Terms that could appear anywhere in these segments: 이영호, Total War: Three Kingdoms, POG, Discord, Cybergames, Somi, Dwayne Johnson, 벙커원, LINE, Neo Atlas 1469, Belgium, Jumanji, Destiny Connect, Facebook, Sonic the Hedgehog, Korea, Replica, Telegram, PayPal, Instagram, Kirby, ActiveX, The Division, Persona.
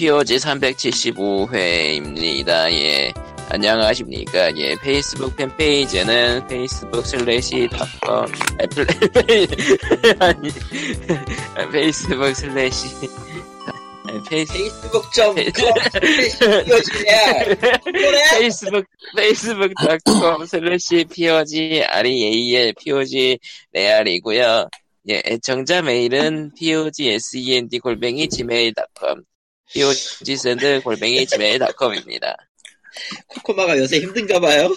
POG 375회입니다. 예. 안녕하십니까. 예. 페이스북 팬페이지는 facebook.com facebook.com/POGREAL POG레알이고요. 예, 애청자 메일은 POGSEND@gmail.com POGSEND@gmail.com입니다. 코코마가 요새 힘든가봐요.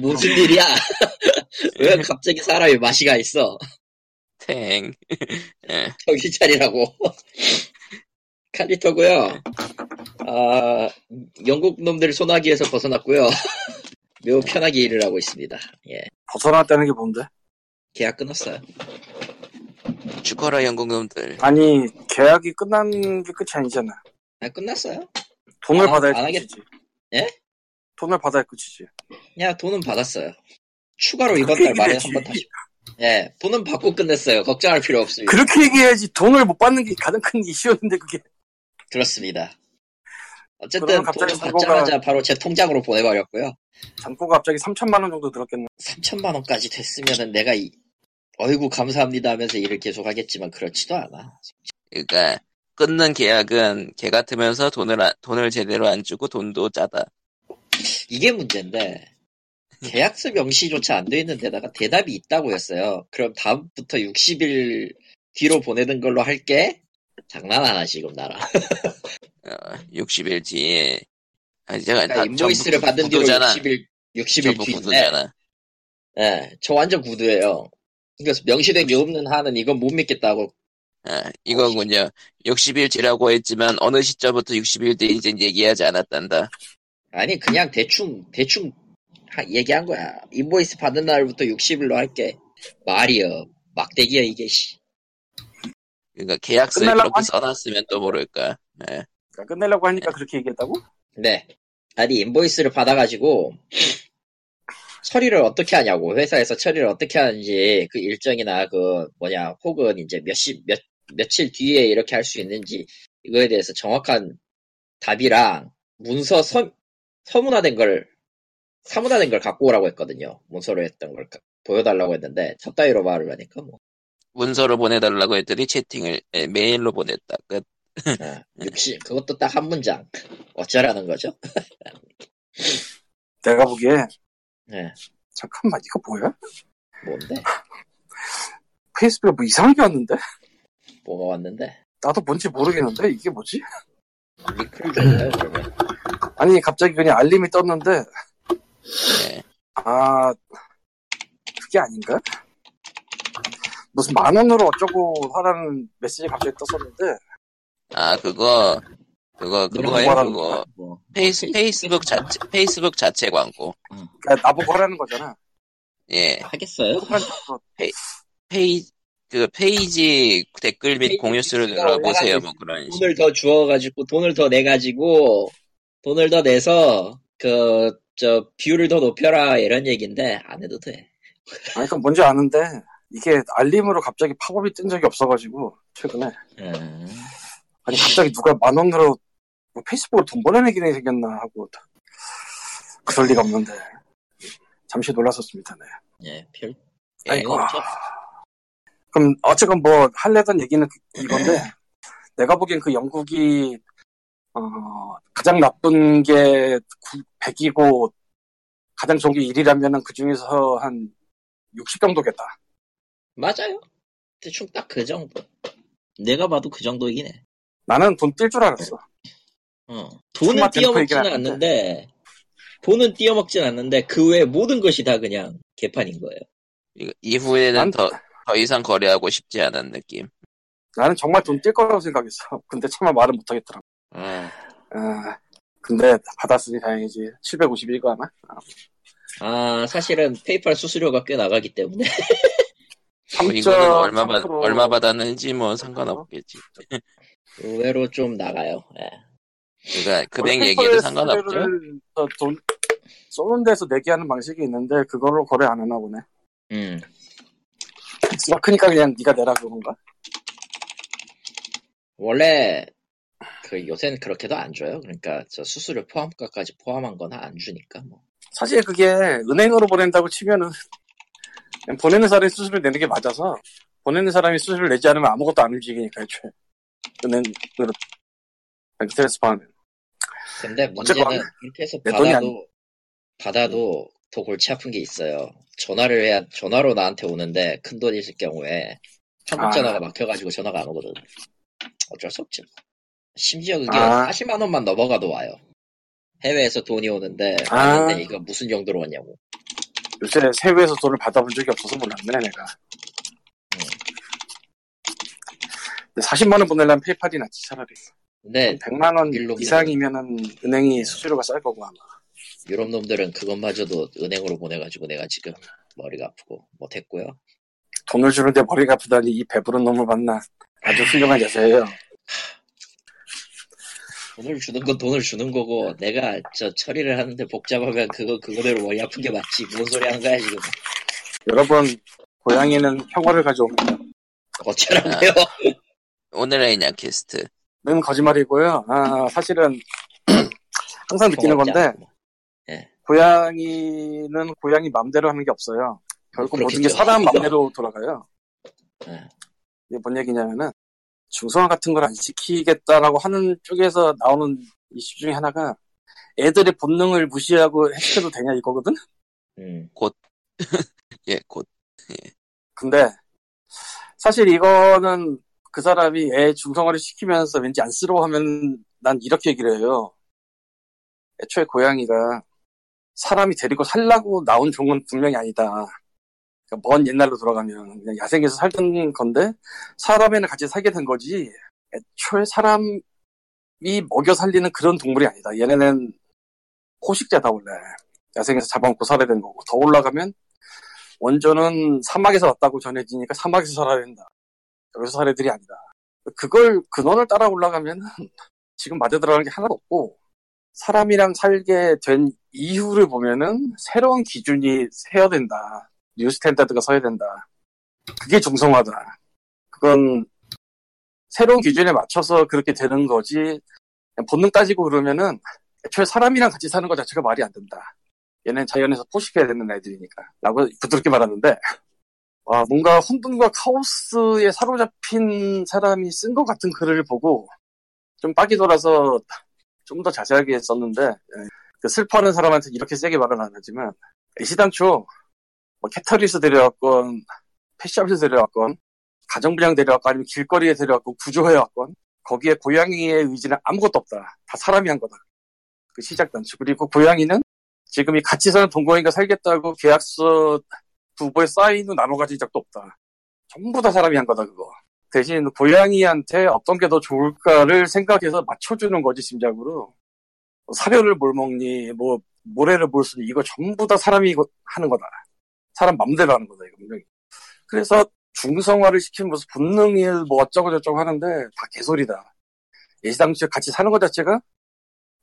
무슨 일이야? 왜 갑자기 사람이 맛이 가 있어? 정신 차리라고. 칼리터고요. 아, 영국 놈들 소나기에서 벗어났고요. 매우 편하게 일을 하고 있습니다. 예. 벗어났다는 게 뭔데? 계약 끊었어요. 죽어라 영국 놈들. 아니 계약이 끝난 게 끝이 아니잖아. 아 끝났어요. 돈을 받아야 끝이지. 예? 돈을 받아야 끝이지. 야 돈은 받았어요. 추가로 이번 달 말에 한번 다시. 예, 돈은 받고 끝냈어요. 걱정할 필요 없습니다. 그렇게 얘기해야지. 돈을 못 받는 게 가장 큰 이슈였는데 그게. 그렇습니다. 어쨌든 돈을 받자마자 바로 제 통장으로 보내버렸고요. 잔고가 갑자기 3천만 원 정도 들었겠네. 3천만 원까지 됐으면은 내가 어이구 감사합니다 하면서 일을 계속 하겠지만 그렇지도 않아. 그러니까 끊는 계약은 개 같으면서 돈을 제대로 안 주고 돈도 짜다. 이게 문제인데. 계약서 명시조차 안 돼 있는 데다가 대답이 있다고 했어요. 그럼 다음부터 60일 뒤로 보내는 걸로 할게? 장난 안 하지, 지금 나라. 60일 뒤에. 아니, 제가 그러니까 인보이스를 받은 뒤로 60일 뒤에. 네, 저 완전 구두예요. 그래서 명시된 게 없는 한은 이건 못 믿겠다고. 아, 이거군요. 60일 뒤라고 했지만 어느 시점부터 60일 뒤인지 얘기하지 않았단다. 아니, 그냥 대충. 얘기한 거야. 인보이스 받은 날부터 60일로 할게. 말이여. 막대기야 이게. 그러니까 계약서에 그렇게 써놨으면 또 모를까. 네. 그러니까 끝내려고 하니까 네. 그렇게 얘기했다고? 네. 아니 인보이스를 받아가지고 처리를 어떻게 하냐고. 회사에서 처리를 어떻게 하는지 그 일정이나 혹은 이제 며칠 뒤에 이렇게 할 수 있는지 이거에 대해서 정확한 답이랑 서문화된 걸 사문화된 걸 갖고 오라고 했거든요. 문서로 했던 걸 보여달라고 했는데 첫 따위로 말을 하니까 뭐 문서로 보내달라고 했더니 채팅을 메일로 보냈다. 끝. 아, 역시 그것도 딱 한 문장. 어쩌라는 거죠? 내가 보기에 네. 잠깐만 이거 뭐야? 뭔데? 페이스북에 뭐 이상한 게 왔는데? 뭐가 왔는데? 나도 뭔지 모르겠는데 이게 뭐지? 리클이잖아요 그러면. 아니 갑자기 그냥 알림이 떴는데 네. 아 그게 아닌가? 무슨 10,000원으로 어쩌고 하라는 메시지 갑자기 떴었는데 아 그거 뭐. 페이스북 자체 광고. 그러니까 나보고 하라는 거잖아. 예 하겠어요? 페이지 댓글 및 공유 수를 눌러보세요 뭐 그런. 돈을 더 주어가지고 돈을 더 내가지고 돈을 더 내서 뷰를 더 높여라 이런 얘기인데 안 해도 돼. 아니 그건 뭔지 아는데 이게 알림으로 갑자기 팝업이 뜬 적이 없어가지고 최근에 아니 갑자기 누가 10,000원으로 뭐 페이스북으로 돈 보내는 기능이 생겼나 하고 그럴 리가 없는데 잠시 놀랐었습니다. 네. 예, 별. 아이고. 그럼 어쨌건 뭐 할래던 얘기는 이건데 내가 보기엔 그 영국이 가장 나쁜 게 100이고 가장 좋은 게 1이라면 그 중에서 한 60 정도겠다. 맞아요. 대충 딱 그 정도. 내가 봐도 그 정도이긴 해. 나는 돈 뛸 줄 알았어. 돈은 띄어먹지는 않는데 그 외 모든 것이 다 그냥 개판인 거예요. 이후에는 더 이상 거래하고 싶지 않은 느낌. 나는 정말 돈 뛸 거라고 생각했어. 근데 차마 말을 못하겠더라고. 근데 받았으니 다행이지. 751거 아마? 아 사실은 페이팔 수수료가 꽤 나가기 때문에 이거는 얼마 받았는지 뭐 상관없겠지. 의외로 좀 나가요. 네. 그러니까 금액 얘기해도 상관없죠. 돈 쏘는 데서 내기하는 방식이 있는데 그걸로 거래 안 하나 보네. 수가 크니까 그냥 네가 내라 그런가? 원래 그 요새는 그렇게도 안 줘요. 그러니까 저 수수료 포함가까지 포함한 거나 안 주니까 뭐. 사실 그게 은행으로 보낸다고 치면은 보내는 사람이 수수료를 내는 게 맞아서 보내는 사람이 수수료를 내지 않으면 아무것도 안 움직이니까 애초에 은행으로 스트레스 받으면. 근데 문제는 이렇게 해서 받아도 더 골치 아픈 게 있어요. 전화를 해야 전화로 나한테 오는데 큰 돈이 있을 경우에 한국 전화가 막혀가지고 전화가 안 오거든. 어쩔 수 없지. 심지어 그게 40만 원만 넘어가도 와요. 해외에서 돈이 오는데 근데 이거 무슨 용도로 왔냐고. 요새 해외에서 돈을 받아본 적이 없어서 몰랐네 내가. 근데 40만 원 보내려면 페이팔이 낫지 차라리. 근데 100만 원 이상이면은 은행이 수수료가 쌀 거고 아마. 유럽 놈들은 그것마저도 은행으로 보내가지고 내가 지금 머리가 아프고 못했고요. 돈을 주는데 머리가 아프다니 이 배부른 놈을 봤나. 아주 훌륭한 여자예요. 돈을 주는 건 돈을 주는 거고 내가 저 처리를 하는데 복잡하면 그거대로 머리 아픈 게 맞지. 무슨 소리 하는 거야 지금. 여러분 고양이는 평화를 가져옵니다. 어쩌라고요. 오늘의 냐캐스트 는 거짓말이고요. 사실은 항상 느끼는 건데 네. 고양이는 고양이 맘대로 하는 게 없어요. 결국 그렇겠죠. 모든 게 사람 맘대로 돌아가요. 네. 이게 뭔 얘기냐면은 중성화 같은 걸 안 지키겠다라고 하는 쪽에서 나오는 이슈 중에 하나가 애들의 본능을 무시하고 해도 되냐 이거거든? 곧. 예, 곧. 예. 근데 사실 이거는 그 사람이 애 중성화를 시키면서 왠지 안쓰러워하면 난 이렇게 얘기를 해요. 애초에 고양이가 사람이 데리고 살라고 나온 종은 분명히 아니다. 그러니까 먼 옛날로 돌아가면 그냥 야생에서 살던 건데 사람이랑 같이 살게 된 거지 애초에 사람이 먹여 살리는 그런 동물이 아니다. 얘네는 포식자다 원래. 야생에서 잡아먹고 살아야 되는 거고 더 올라가면 원조는 사막에서 왔다고 전해지니까 사막에서 살아야 된다. 여기서 살 애들이 아니다. 그걸 근원을 따라 올라가면 지금 맞아 들어가는 게 하나도 없고 사람이랑 살게 된 이후를 보면은 새로운 기준이 세야 된다. 뉴 스탠다드가 서야 된다. 그게 중성화다. 그건 새로운 기준에 맞춰서 그렇게 되는 거지 본능 따지고 그러면은 애초에 사람이랑 같이 사는 거 자체가 말이 안 된다. 얘는 자연에서 포식해야 되는 애들이니까 라고 부드럽게 말하는데 와, 뭔가 혼돈과 카오스에 사로잡힌 사람이 쓴 것 같은 글을 보고 좀 빡이 돌아서 좀 더 자세하게 썼는데 슬퍼하는 사람한테 이렇게 세게 말은 안 하지만 애시당초 뭐 캐터리에서 데려왔건 펫샵에서 데려왔건 가정분양 데려왔건 아니면 길거리에 데려왔건 구조해왔건 거기에 고양이의 의지는 아무것도 없다. 다 사람이 한 거다. 그 시작단추. 그리고 고양이는 지금 이 같이 사는 동거인과 살겠다고 계약서 두 번의 사인도 나눠가진 적도 없다. 전부 다 사람이 한 거다 그거. 대신 고양이한테 어떤 게 더 좋을까를 생각해서 맞춰주는 거지 짐작으로. 뭐 사료를 뭘 먹니 뭐 모래를 뭘 쓰니 이거 전부 다 사람이 하는 거다. 사람 맘대로 하는 거다 이거 분명히. 그래서 중성화를 시킨 무슨 본능이 뭐 어쩌고저쩌고 하는데 다 개소리다. 예시당초에 같이 사는 것 자체가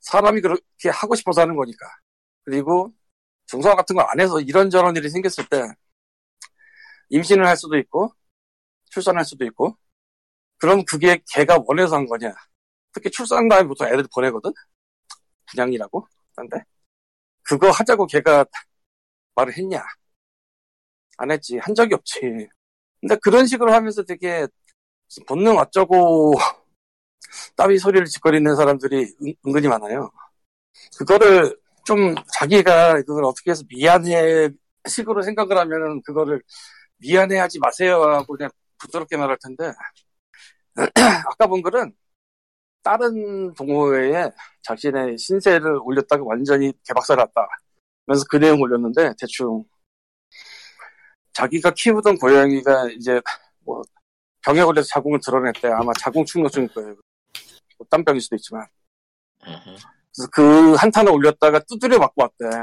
사람이 그렇게 하고 싶어서 하는 거니까. 그리고 중성화 같은 거 안 해서 이런저런 일이 생겼을 때 임신을 할 수도 있고 출산할 수도 있고 그럼 그게 걔가 원해서 한 거냐. 특히 출산한 다음에 보통 애들 보내거든. 분양이라고 하는데 그거 하자고 걔가 말을 했냐. 안 했지. 한 적이 없지. 근데 그런 식으로 하면서 되게 본능 어쩌고 따위 소리를 짓거리는 사람들이 은근히 많아요. 그거를 좀 자기가 그걸 어떻게 해서 미안해 식으로 생각을 하면은 그거를 미안해하지 마세요 하고 그냥 부드럽게 말할 텐데 아까 본 글은 다른 동호회에 자신의 신세를 올렸다가 완전히 개박살 났다 그래서 그 내용 올렸는데 대충 자기가 키우던 고양이가 이제 뭐 병에 걸려서 자궁을 드러냈대. 아마 자궁 축농증일 거예요. 뭐 땀병일 수도 있지만 그래서 그 한탄을 올렸다가 두드려 맞고 왔대.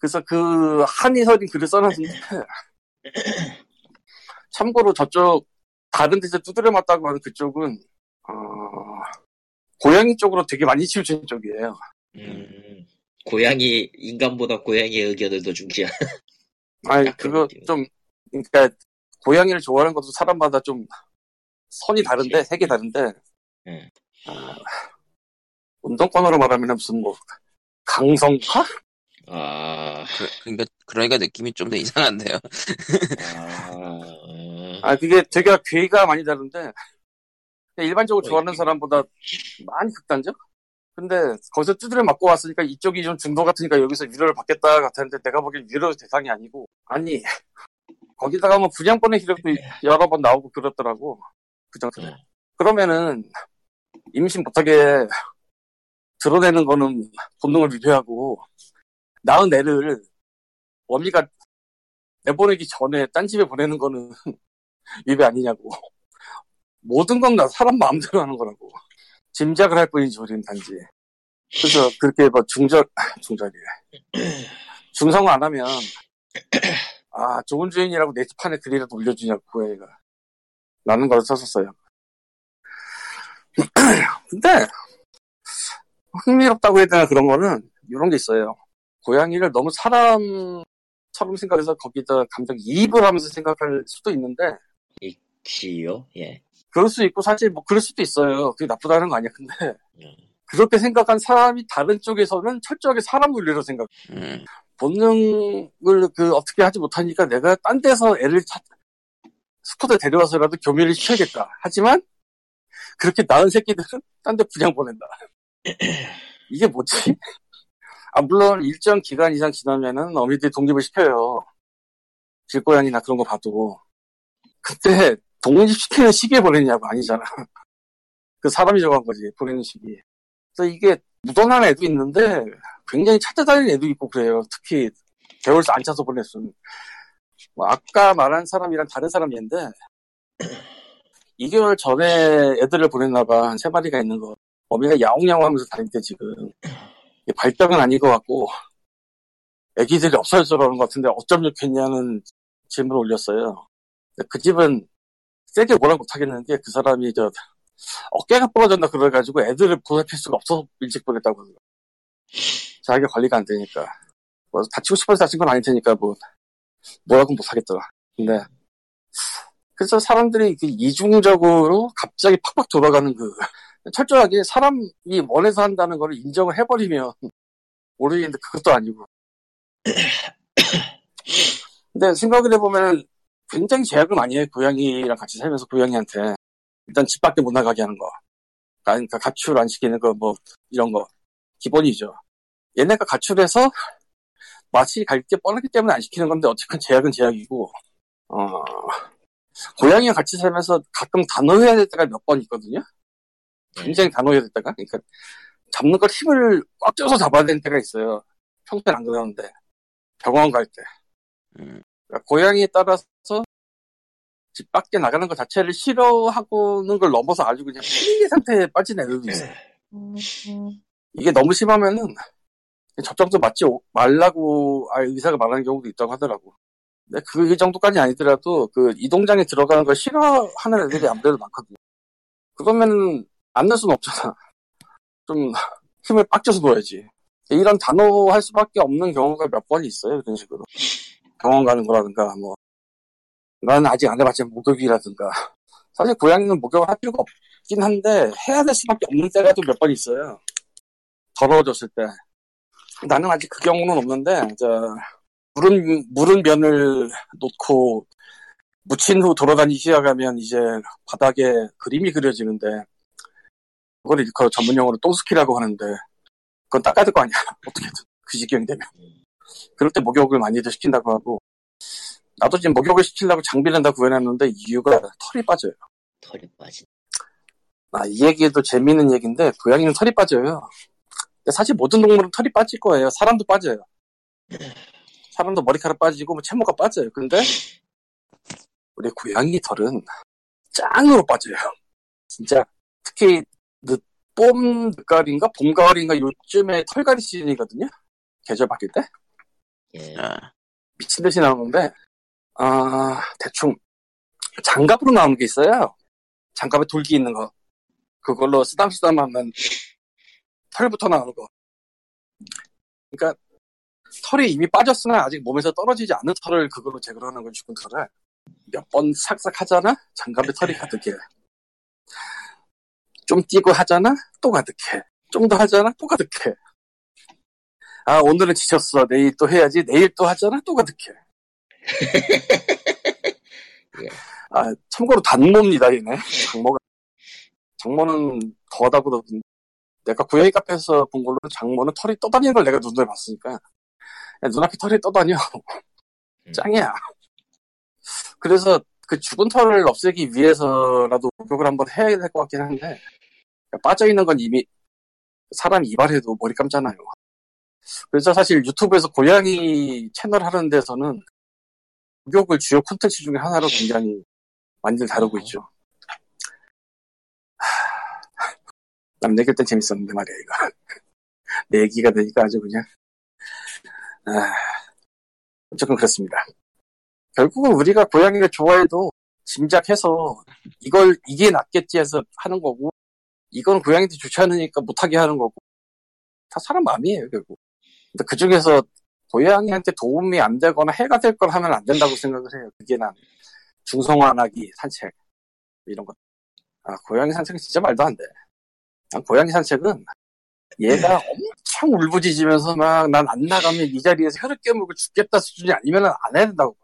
그래서 그 한이 서린 글을 써놨는데 참고로 저쪽 다른 데서 두드려 맞다고 하는 그쪽은 고양이 쪽으로 되게 많이 치우친 쪽이에요. 고양이 인간보다 고양이의 의견을 더 중시한. 아니 그거 좀 그러니까 고양이를 좋아하는 것도 사람마다 좀 선이 다른데 색이 다른데 예. 아, 운동권으로 말하면 무슨 뭐 강성파? 아, 그러니까 느낌이 좀 더 이상한데요. 아, 그게 되게 괴이가 많이 다른데 일반적으로 좋아하는 사람보다 많이 극단적? 근데 거기서 두드려 맞고 왔으니까 이쪽이 좀 중도 같으니까 여기서 위로를 받겠다 같았는데 내가 보기엔 위로 대상이 아니고 아니 거기다가 뭐 분양권의 희력도 여러 번 나오고 그렇더라고. 그 정도네. 그러면은 임신 못하게 드러내는 거는 본능을 위배하고 낳은 애를 어미가 내보내기 전에 딴 집에 보내는 거는 위배 아니냐고. 모든 건 나 사람 마음대로 하는 거라고. 짐작을 할 뿐이지, 우리는 단지. 그래서 그렇게 뭐 중작이래. 중성화 안 하면, 아, 좋은 주인이라고 네트판에 글이라도 올려주냐고, 그 애가. 라는 걸 썼었어요. 근데, 흥미롭다고 해야 되나 그런 거는, 이런 게 있어요. 고양이를 너무 사람처럼 생각해서 거기다 감정 이입을 하면서 생각할 수도 있는데. 있지요? 예. 그럴 수 있고, 사실 뭐, 그럴 수도 있어요. 그게 나쁘다는 거 아니야, 근데. 그렇게 생각한 사람이 다른 쪽에서는 철저하게 사람 논리로 생각해. 본능을 어떻게 하지 못하니까 내가 딴 데서 애를 스쿼드에 데려와서라도 교미를 시켜야겠다. 하지만, 그렇게 낳은 새끼들은 딴 데 분양 보낸다. 이게 뭐지? 아, 물론, 일정 기간 이상 지나면은 어미들이 독립을 시켜요. 길고양이나 그런 거 봐도. 근데, 독립시키는 시기에 보내냐고 아니잖아. 그 사람이 정한 거지, 보내는 시기에. 그래서 이게 묻어난 애도 있는데 굉장히 찾아다니는 애도 있고 그래요. 특히 개월수 안 차서 보냈으면. 뭐 아까 말한 사람이랑 다른 사람인데 2개월 전에 애들을 보냈나 봐. 한 3마리가 있는 거. 어미가 야옹야옹 하면서 다닐 때 지금. 발병은 아닌 것 같고 애기들이 없어져서 그러는 것 같은데 어쩜 좋겠냐는 질문을 올렸어요. 그 집은 세게 뭐라 못하겠는 게 그 사람이 어깨가 부러졌나 그래가지고 애들을 보살필 수가 없어서 일찍 보냈다고 그러더라고요. 자기가 관리가 안 되니까. 뭐 다치고 싶어서 다친 건 아닐 테니까 뭐라고 못하겠더라. 근데 그래서 사람들이 이중적으로 갑자기 팍팍 돌아가는 철저하게 사람이 원해서 한다는 걸 인정을 해버리면 모르겠는데 그것도 아니고. 근데 생각을 해보면 굉장히 제약을 많이 해. 고양이랑 같이 살면서 고양이한테 일단 집 밖에 못 나가게 하는 거, 그러니까 가출 안 시키는 거 뭐 이런 거 기본이죠. 얘네가 가출해서 마치 갈 게 뻔하기 때문에 안 시키는 건데 어쨌든 제약은 제약이고, 고양이랑 같이 살면서 가끔 단호해야 될 때가 몇 번 있거든요. 굉장히 단호해야 될 때가, 그러니까 잡는 걸 힘을 꽉 쪄서 잡아야 되는 때가 있어요. 평소엔 안 그러는데 병원 갈 때. 그러니까 고양이에 따라서 집 밖에 나가는 것 자체를 싫어하고는 걸 넘어서 아주 그냥 힐링의 상태에 빠진 애들도 있어요. 이게 너무 심하면은 접종도 맞지 말라고 의사가 말하는 경우도 있다고 하더라고. 근데 그 정도까지 아니더라도 그 이동장에 들어가는 걸 싫어하는 애들이 아무래도 많거든요. 그러면은 안 날 수는 없잖아. 좀 힘을 빡 쪄서 놓아야지. 이런 단호할 수밖에 없는 경우가 몇 번 있어요. 이런 식으로. 병원 가는 거라든가, 뭐. 나는 아직 안 해봤지만 목욕이라든가. 사실 고양이는 목욕을 할 필요가 없긴 한데, 해야 될 수밖에 없는 때가 또 몇 번 있어요. 더러워졌을 때. 나는 아직 그 경우는 없는데, 무른 면을 놓고, 묻힌 후 돌아다니기 시작하면 이제 바닥에 그림이 그려지는데, 그걸 일컬어 전문용어로 똥스키라고 하는데, 그건 닦아야 될 거 아니야. 어떻게든. 그 지경이 되면. 그럴 때 목욕을 많이들 시킨다고 하고, 나도 지금 목욕을 시키려고 장비를 다 구해놨는데 이유가 털이 빠져요. 털이 빠진. 아, 이 얘기도 재미있는 얘기인데 고양이는 털이 빠져요. 근데 사실 모든 동물은 털이 빠질 거예요. 사람도 빠져요. 사람도 머리카락 빠지고 뭐 채모가 빠져요. 근데 우리 고양이 털은 짱으로 빠져요. 진짜 특히 봄, 늦가을인가 봄, 가을인가 요즘에 털갈이 시즌이거든요. 계절 바뀔 때. 예. 미친 듯이 나오는데. 아, 대충 장갑으로 나오는 게 있어요. 장갑에 돌기 있는 거. 그걸로 쓰담쓰담 하면 털부터 나오는 거. 그러니까 털이 이미 빠졌으나 아직 몸에서 떨어지지 않은 털을 그걸로 제거를 하는 걸, 죽은 털을 몇 번 싹싹 하잖아? 장갑에 털이 가득해. 좀 뛰고 하잖아? 또 가득해. 좀 더 하잖아? 또 가득해. 아, 오늘은 지쳤어. 내일 또 해야지. 내일 또 하잖아? 또 가득해. 예. 아, 참고로 단모입니다, 얘네. 장모가. 장모는 더하다고 그러던데. 내가 고양이 카페에서 본 걸로는 장모는 털이 떠다니는 걸 내가 눈에 봤으니까. 야, 눈앞에 털이 떠다녀. 짱이야. 그래서 그 죽은 털을 없애기 위해서라도 목욕을 한번 해야 될 것 같긴 한데, 빠져있는 건 이미 사람이 이발해도 머리 감잖아요. 그래서 사실 유튜브에서 고양이 채널 하는 데서는 목욕을 주요 콘텐츠 중에 하나로 굉장히 많이 다루고 있죠. 남 얘기할 땐 재밌었는데 말이야, 이거. 내 얘기가 되니까 아주 그냥. 어쨌건 그렇습니다. 결국은 우리가 고양이를 좋아해도 짐작해서 이게 낫겠지 해서 하는 거고, 이건 고양이도 좋지 않으니까 못하게 하는 거고, 다 사람 마음이에요, 결국. 근데 그 중에서 고양이한테 도움이 안 되거나 해가 될 걸 하면 안 된다고 생각을 해요. 그게 난 중성화나기, 산책, 이런 것. 아, 고양이 산책은 진짜 말도 안 돼. 난 고양이 산책은 얘가 엄청 울부짖으면서 막 난 안 나가면 이 자리에서 혀를 깨물고 죽겠다 수준이 아니면 안 해야 된다고.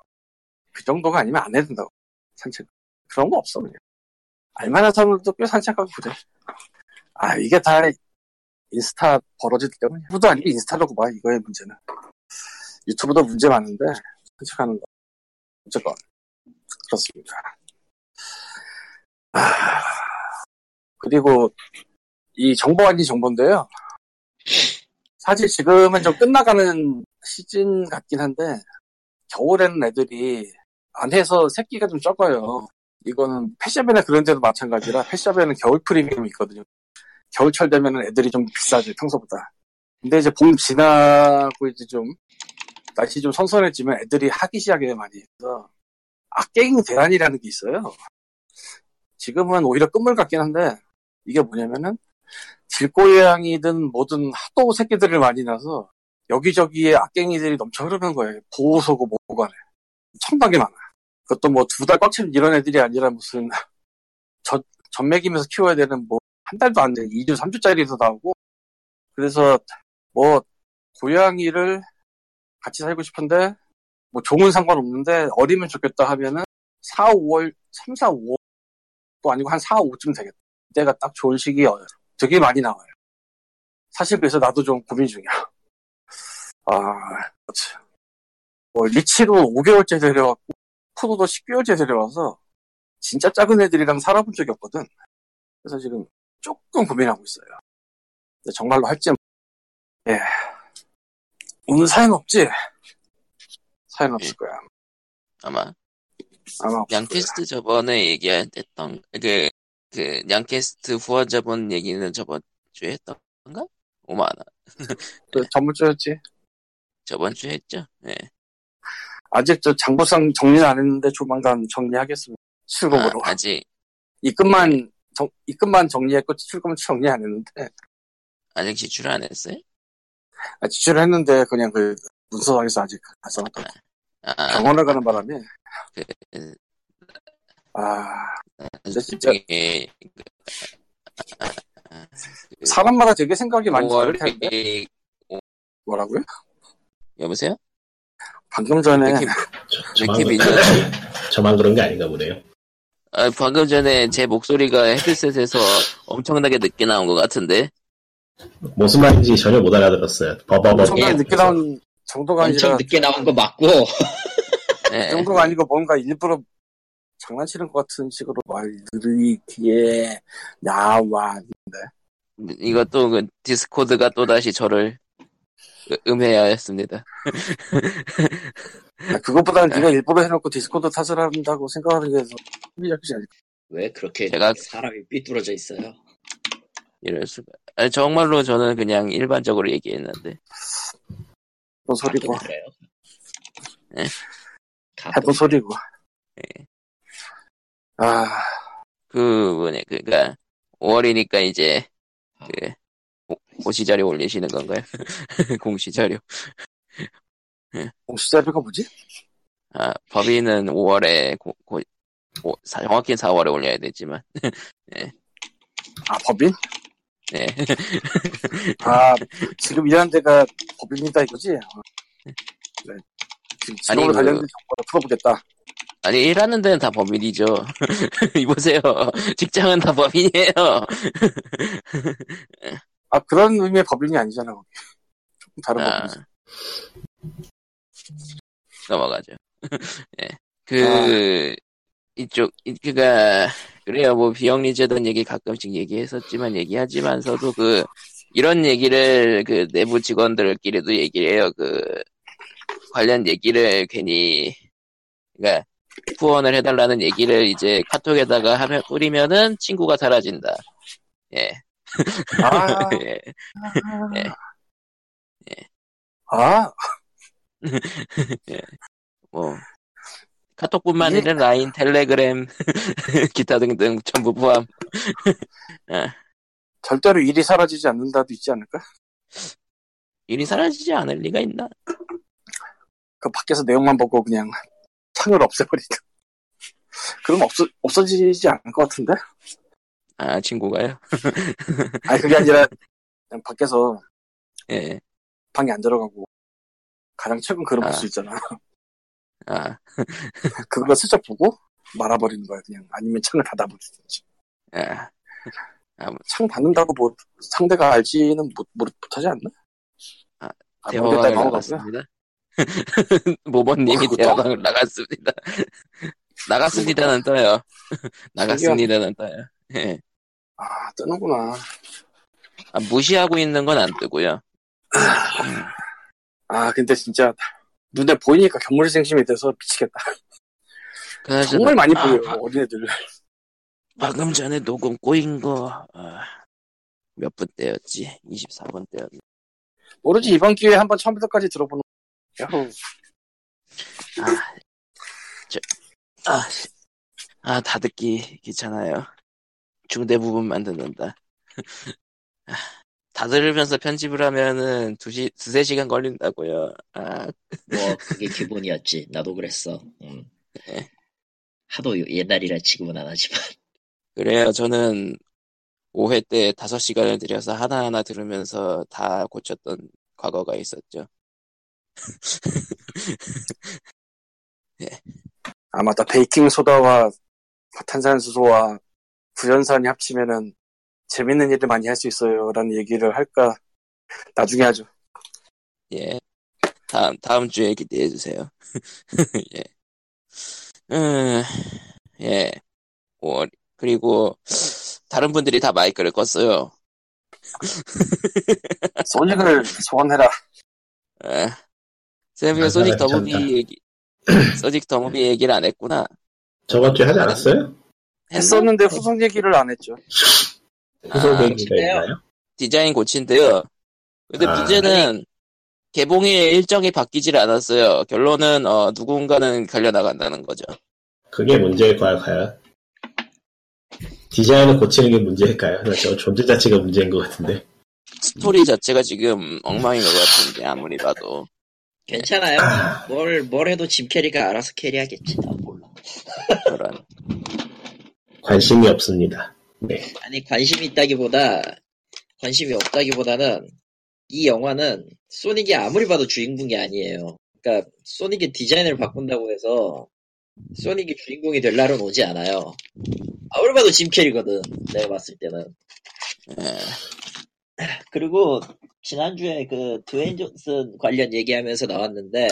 그 정도가 아니면 안 해야 된다고. 산책. 그런 거 없어, 그냥. 알만한 사람들도 꽤 산책하고 그래. 아, 이게 다 인스타 벌어질 때문에. 유튜브도 아니고 인스타라고 봐, 이거의 문제는. 유튜브도 문제 많은데, 산책하는 거. 어쨌건. 그렇습니다. 아, 그리고, 이 정보 아닌 정보인데요. 사실 지금은 좀 끝나가는 시즌 같긴 한데, 겨울에는 애들이 안에서 새끼가 좀 적어요. 이거는 펫샵이나 그런 데도 마찬가지라, 펫샵에는 겨울 프리미엄이 있거든요. 겨울철 되면 애들이 좀 비싸죠, 평소보다. 근데 이제 봄 지나고 이제 좀 날씨 좀 선선해지면 애들이 하기 시작해요, 많이. 그래서 악갱이 대란이라는 게 있어요. 지금은 오히려 끝물 같긴 한데, 이게 뭐냐면은 길고양이든 뭐든 하도 새끼들을 많이 낳아서 여기저기에 악갱이들이 넘쳐 흐르는 거예요. 보호소고 뭐고 간에. 청박이 많아. 그것도 뭐 2달 꽉 채운 이런 애들이 아니라 무슨 젖 먹이면서 키워야 되는 뭐 한 달도 안 돼. 2주, 3주짜리도 나오고. 그래서 뭐 고양이를 같이 살고 싶은데 뭐 종은 상관없는데 어리면 좋겠다 하면은 3, 4, 5월도 아니고 한 4, 5쯤 되겠다. 이때가 딱 좋은 시기여요. 되게 많이 나와요. 사실 그래서 나도 좀 고민 중이야. 아, 그렇지. 뭐, 리치로 5개월째 데려왔고, 포도도 10개월째 데려와서, 진짜 작은 애들이랑 살아본 적이 없거든. 그래서 지금 조금 고민하고 있어요. 근데 정말로 할지, 예. 오늘 사연 없지? 사연 없을 거야. 아마. 양캐스트 저번에 얘기했던, 양캐스트 후원자분 얘기는 저번 주에 했던 건가? 5만원. 그, 전문 주였지? 저번 주에 했죠. 네. 아직 저 장부상 정리는 안 했는데 조만간 정리하겠습니다. 출금으로. 아, 아직 입금만 네. 입금만 정리했고 출금은 정리 안 했는데. 아직 지출을 안 했어요? 아, 지출을 했는데 그냥 그 문서상에서 아직 안 써놨다고. 병원을 가는 바람에. 진짜 사람마다 되게 생각이 많이 다를 텐데. 뭐라고요? 여보세요? 방금 전에 저만 그런 게 아닌가 보네요. 아, 방금 전에 제 목소리가 헤드셋에서 엄청나게 늦게 나온 것 같은데 무슨 말인지 전혀 못 알아들었어요. 엄청나게 늦게 나온 정도가 아니라 엄청 늦게 나온 거 맞고 네. 그 정도가 아니고 뭔가 일부러 장난치는 것 같은 식으로 말들이기에 나왔는데 이것도 그 디스코드가 또다시 저를 음해야 했습니다. 그것보다는 네가 일부러 해놓고 디스코드 탓을 한다고 생각하는 게 흥미롭지 않을까. 왜 그렇게 제가 사람이 삐뚤어져 있어요? 이럴 수가. 아니, 정말로 저는 그냥 일반적으로 얘기했는데. 뭔 소리고. 네. 해본 소리고. 네. 아, 그러니까 5월이니까 이제 그. 공시자료 올리시는 건가요? 공시자료. 공시자료가 뭐지? 아, 법인은 5월에 정확히 4월에 올려야 되지만. 네. 아, 법인? 네. 아, 지금 일하는 데가 법인이다 이거지? 네. 지금 직업으로 관련된 정보를 풀어보겠다. 아니, 일하는 데는 다 법인이죠. 이보세요. 직장은 다 법인이에요. 아, 그런 의미의 법인이 아니잖아, 거기. 조금 다른 법인이죠. 넘어가죠. 예. 아. 그래요. 뭐, 비영리제단 얘기 가끔씩 얘기했었지만, 얘기하지만서도 이런 얘기를 내부 직원들끼리도 얘기를 해요. 관련 얘기를 괜히, 그러니까, 후원을 해달라는 얘기를 이제 카톡에다가 하면, 뿌리면은 친구가 사라진다. 예. 아. 예. 예. 예. 아. 예. 뭐. 카톡뿐만 아니라 라인, 텔레그램, 기타 등등 전부 포함. 아. 절대로 일이 사라지지 않는다도 있지 않을까? 일이 사라지지 않을 리가 있나? 그 밖에서 내용만 보고 그냥 창을 없애버리다. 그럼 없어지지 않을 것 같은데? 아, 친구가요? 아니, 그게 아니라 그냥 밖에서 예. 방에 안 들어가고 가장 최근 글을 볼 수 있잖아. 아. 그걸 슬쩍 보고 말아버리는 거야, 그냥. 아니면 창을 닫아버리든지. 아. 아, 뭐. 창 닫는다고 뭐, 상대가 알지는 못하지 않나? 아, 대화가 나갔습니다. 모범님이 대화가 나갔습니다. 나갔습니다는 떠요. 나갔습니다는 떠요. 예. 아, 뜨는구나. 아, 무시하고 있는 건 안 뜨고요. 아, 근데 진짜. 눈에 보이니까 견물생심이 돼서 미치겠다. 정말 많이 보여요, 어린애들. 방금 전에 녹음 꼬인 거, 몇 분 때였지? 24분 때였나? 모르지, 이번 기회에 한번 처음부터까지 들어보는 거. 야호. 다 듣기 귀찮아요. 중대 부분만 듣는다. 다 들으면서 편집을 하면은 2-3시간 걸린다고요. 아. 뭐, 그게 기본이었지. 나도 그랬어. 네. 하도 옛날이라 지금은 안 하지만. 그래요. 저는 5회 때 5시간을 들여서 하나하나 들으면서 다 고쳤던 과거가 있었죠. 네. 아, 맞다. 베이킹소다와 탄산수소와 구연산이 합치면은 재밌는 일을 많이 할 수 있어요. 라는 얘기를 할까? 나중에 하죠. 예. 다음 주에 기대해주세요. 예. 예. 그리고, 다른 분들이 다 마이크를 껐어요. 소닉을 소원해라. 예. 쌤이 소닉 더 무비 얘기를 안 했구나. 저번주에 하지 않았어요? 했었는데 후속 얘기를 안 했죠. 디자인 고친데요. 근데 문제는 개봉일 일정이 바뀌질 않았어요. 결론은 누군가는 갈려나간다는 거죠. 그게 문제일까요? 과연 디자인을 고치는 게 문제일까요? 저 존재 자체가 문제인 것 같은데 스토리 자체가 지금 엉망인 것 같은데 아무리 봐도 괜찮아요. 뭘 해도 짐 캐리가 알아서 캐리하겠지. 난 몰라. 저런 관심이 없습니다. 네. 아니 관심이 없다기보다는 이 영화는 소닉이 아무리 봐도 주인공이 아니에요. 그러니까 소닉의 디자인을 바꾼다고 해서 소닉이 주인공이 될 날은 오지 않아요. 아무리 봐도 짐 캐리거든. 내가 봤을 때는. 그리고 지난주에 드웨인 존슨 관련 얘기하면서 나왔는데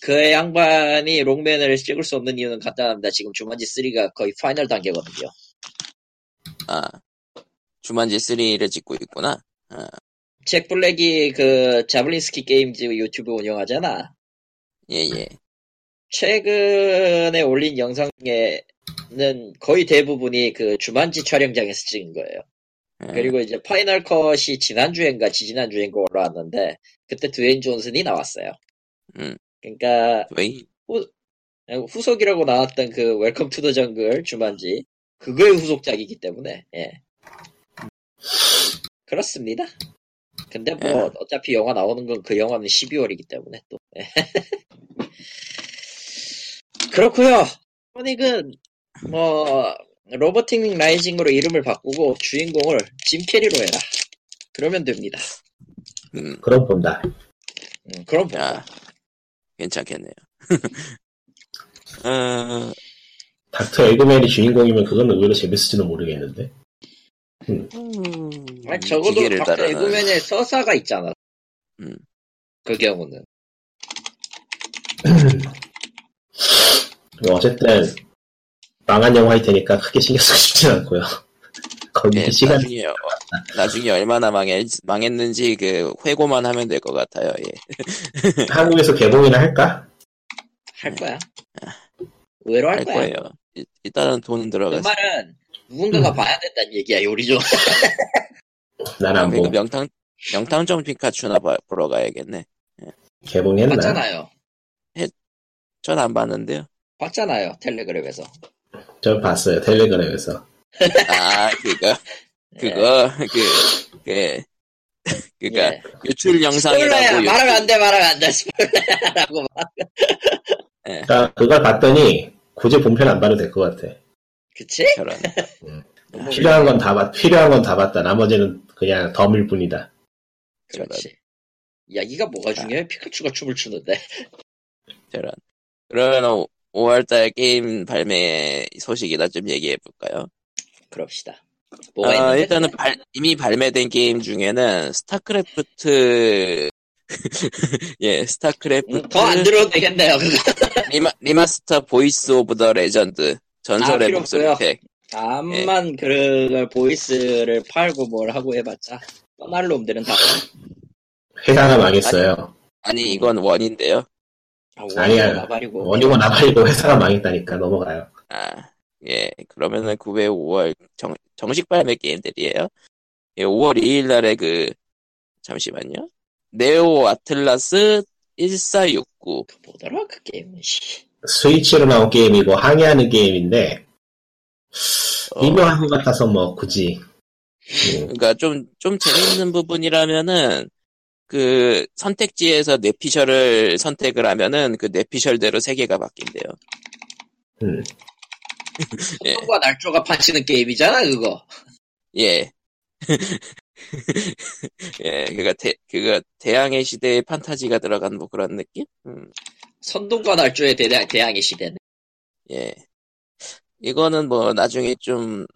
그 양반이 롱맨을 찍을 수 없는 이유는 간단합니다. 지금 주만지 3가 거의 파이널 단계거든요. 아, 주만지 3를 짓고 있구나. 아. 잭 블랙이 자블린스키 게임즈 유튜브 운영하잖아. 예예. 최근에 올린 영상에는 거의 대부분이 주만지 촬영장에서 찍은 거예요. 그리고 이제 파이널 컷이 지난주엔가 지지난주엔가 올라왔는데 그때 드웨인 존슨이 나왔어요. 그러니까 후속이라고 나왔던 웰컴 투 더 정글 주만지. 그거의 후속작이기 때문에, 예. 그렇습니다. 근데 뭐, 예. 어차피 영화 나오는 건 그 영화는 12월이기 때문에 또. 예. 그렇고요 소닉은, 뭐, 로버틱 라이징으로 이름을 바꾸고 주인공을 짐 캐리로 해라. 그러면 됩니다. 그럼 본다. 그럼 본다. 아, 괜찮겠네요. 닥터 에그맨이 주인공이면 그건 의외로 재밌을지는 모르겠는데. 아니, 적어도 닥터 따르는... 에그맨의 서사가 있잖아. 그 경우는. 어쨌든 망한 영화일 테니까 크게 신경 쓰고 싶진 않고요. 거기 네, 시간 나중에 얼마나 망했는지 그 회고만 하면 될 것 같아요. 예. 한국에서 개봉이나 할까? 할 거야. 의외로 할 거예요. 일단은 돈 들어가서. 그 말은 누군가가 봐야 된다는 얘기야. 요리 좀. 난 안 보고. 명탐정 피카츄나 보러 가야겠네. 예. 개봉했나? 봤잖아요. 전 안 봤는데요. 봤잖아요. 텔레그램에서. 전 봤어요. 텔레그램에서. 아, 그러니까 유출 영상이라고. 말하면 안 돼. 스포일러라고 막. 예. 그러니까 그걸 봤더니 굳이 본편 안 봐도 될 것 같아. 그치? 저런. 필요한 건 다 봤다. 나머지는 그냥 덤일 뿐이다. 그렇지. 이야기가 뭐가 중요해? 피카츄가 춤을 추는데. 저런. 그러면 5월달 게임 발매 소식이나 좀 얘기해볼까요? 그럽시다. 일단은 이미 발매된 게임 중에는 스타크래프트 예, 스타크래프트 더 안 들어도 되겠네요. 리마스터 보이스 오브 더 레전드 전설의 목소리 팩. 암만 예. 그걸 보이스를 팔고 뭘 하고 해봤자 떠날 놈들은 다 회사가 망했어요. 아니 이건 원인데요. 원이고 나발이고 회사가 망했다니까 넘어가요. 아, 예. 그러면은 9회 5월 정식 발매 게임들이에요. 예, 5월 2일 날에 잠시만요. 네오 아틀라스 1469. 뭐더라 그 게임. 스위치로 나온 게임이고 항해하는 게임인데 유명한 것 같아서 뭐 굳이. 그러니까 좀 재밌는 부분이라면은. 그 선택지에서 뇌피셜을 선택을 하면은 그 뇌피셜대로 세계가 바뀐대요. 소과 예. 날조가 파치는 게임이잖아 그거. 예. 예, 그가 대항해 시대의 판타지가 들어간 뭐 그런 느낌? 선동과 날조의 대항해 시대는. 예. 이거는 뭐 나중에 좀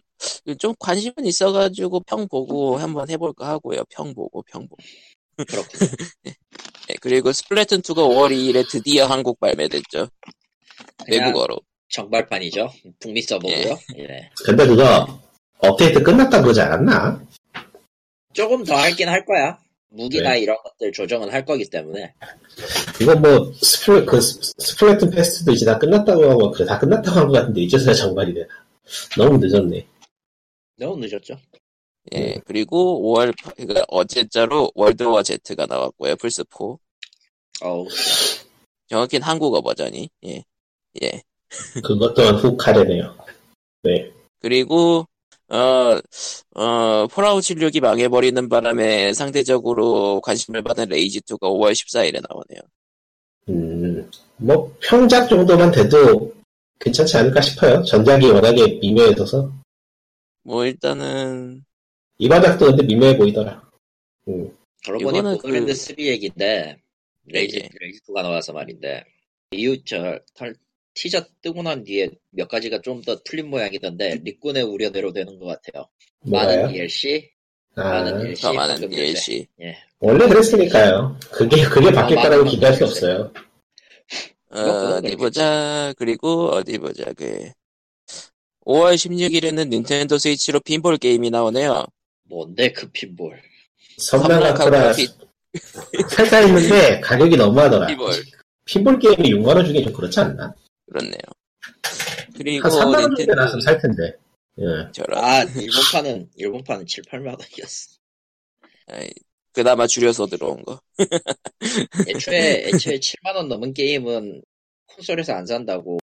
관심은 있어가지고 평 보고 한번 해볼까 하고요. 평 보고. 그렇군요. 네, 그리고 스플래툰 2가 5월 2일에 드디어 한국 발매됐죠. 외국어로. 정발판이죠. 북미 서버고요. 예. 예. 근데 그거 업데이트 끝났다 그러지 않았나? 조금 더 하긴 할 거야. 무기나 네. 이런 것들 조정은 할 거기 때문에. 이건 뭐 스플래툰 페스트도 이제 다 끝났다고 하고 그래 다 끝났다고 한 것 같은데 이제서야 정발이 되나? 너무 늦었네. 너무 늦었죠. 예, 그리고 5월, 그러니까 어제자로 월드워 Z가 나왔고요, 플스4. 어우. 정확히는 한국어 버전이, 예. 그것 또한 훅 하려네요. 네. 그리고, 폴아웃 76이 망해버리는 바람에 상대적으로 관심을 받은 레이지2가 5월 14일에 나오네요. 뭐, 평작 정도만 돼도 괜찮지 않을까 싶어요. 전작이 워낙에 미묘해져서. 뭐, 일단은, 이 바닥도 근데 미묘해 보이더라. 그러고 보니 보그랜드 3 얘기인데 레이지2가 나와서 말인데 이후 티저 뜨고 난 뒤에 몇 가지가 좀 더 풀린 모양이던데 리꾼의 우려대로 되는 것 같아요. 뭐예요? 많은 DLC. 예. 원래 그랬으니까요. 그게 바뀔 거라고 기대할 수 없어요. 어디 보자. 5월 16일에는 닌텐도 스위치로 핀볼 게임이 나오네요. 뭔데 그 핀볼? 섬나카쿠라 살짝 있는데 가격이 너무하더라. 핀볼 게임이 6만원 중에 좀 그렇지 않나? 그렇네요. 그리고 한 3만원 정도 나왔으면 살 텐데. 예. 일본판은 7, 8만원이었어. 그나마 줄여서 들어온 거. 애초에 7만원 넘은 게임은 콘솔에서 안 산다고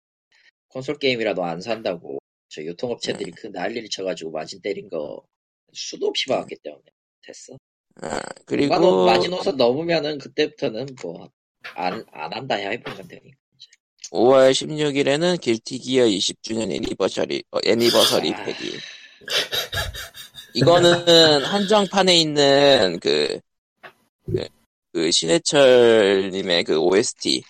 콘솔 게임이라도 안 산다고 저 유통업체들이 그 난리를 쳐가지고 마진 때린 거 수도 없이 봐왔기 때문에 됐어. 그리고 마지노선 넘으면은 그때부터는 뭐 안 한다 해야 해보면 되니까. 5월 16일에는 길티 기어 20주년 애니버서리 패기. 이거는 한정판에 있는 그 신해철님의 그 OST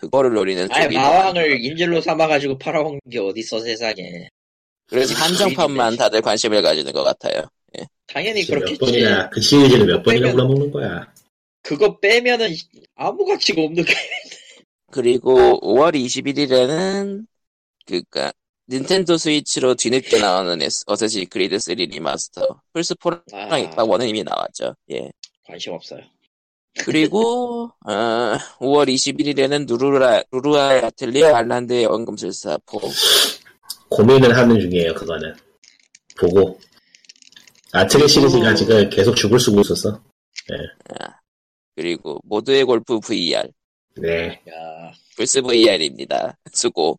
그거를 노리는 쪽이. 마왕을 인질로 삼아가지고 팔아온 게 어딨어 세상에. 그래서 한정판만 다들 관심을 가지는 것 같아요. 예. 당연히 그렇겠지. 몇 번이나 그 시리즈를 몇 번이나 불러먹는 거야. 그거 빼면은 아무 가치가 없는 게. 그리고 5월 21일에는 그니까 닌텐도 스위치로 뒤늦게 나오는 어쌔신 크리드 3 리마스터 플스4랑 원은 이미 나왔죠. 예. 관심 없어요. 그리고 5월 21일에는 루루아의 아틀리에 알란드의 원금술사 4. 고민을 하는 중이에요. 그거는 보고 아틀리에 시리즈가 지금 계속 죽을 수고 있었어. 네. 그리고 모두의 골프 VR. 네. 야. 플스 VR입니다. 수고.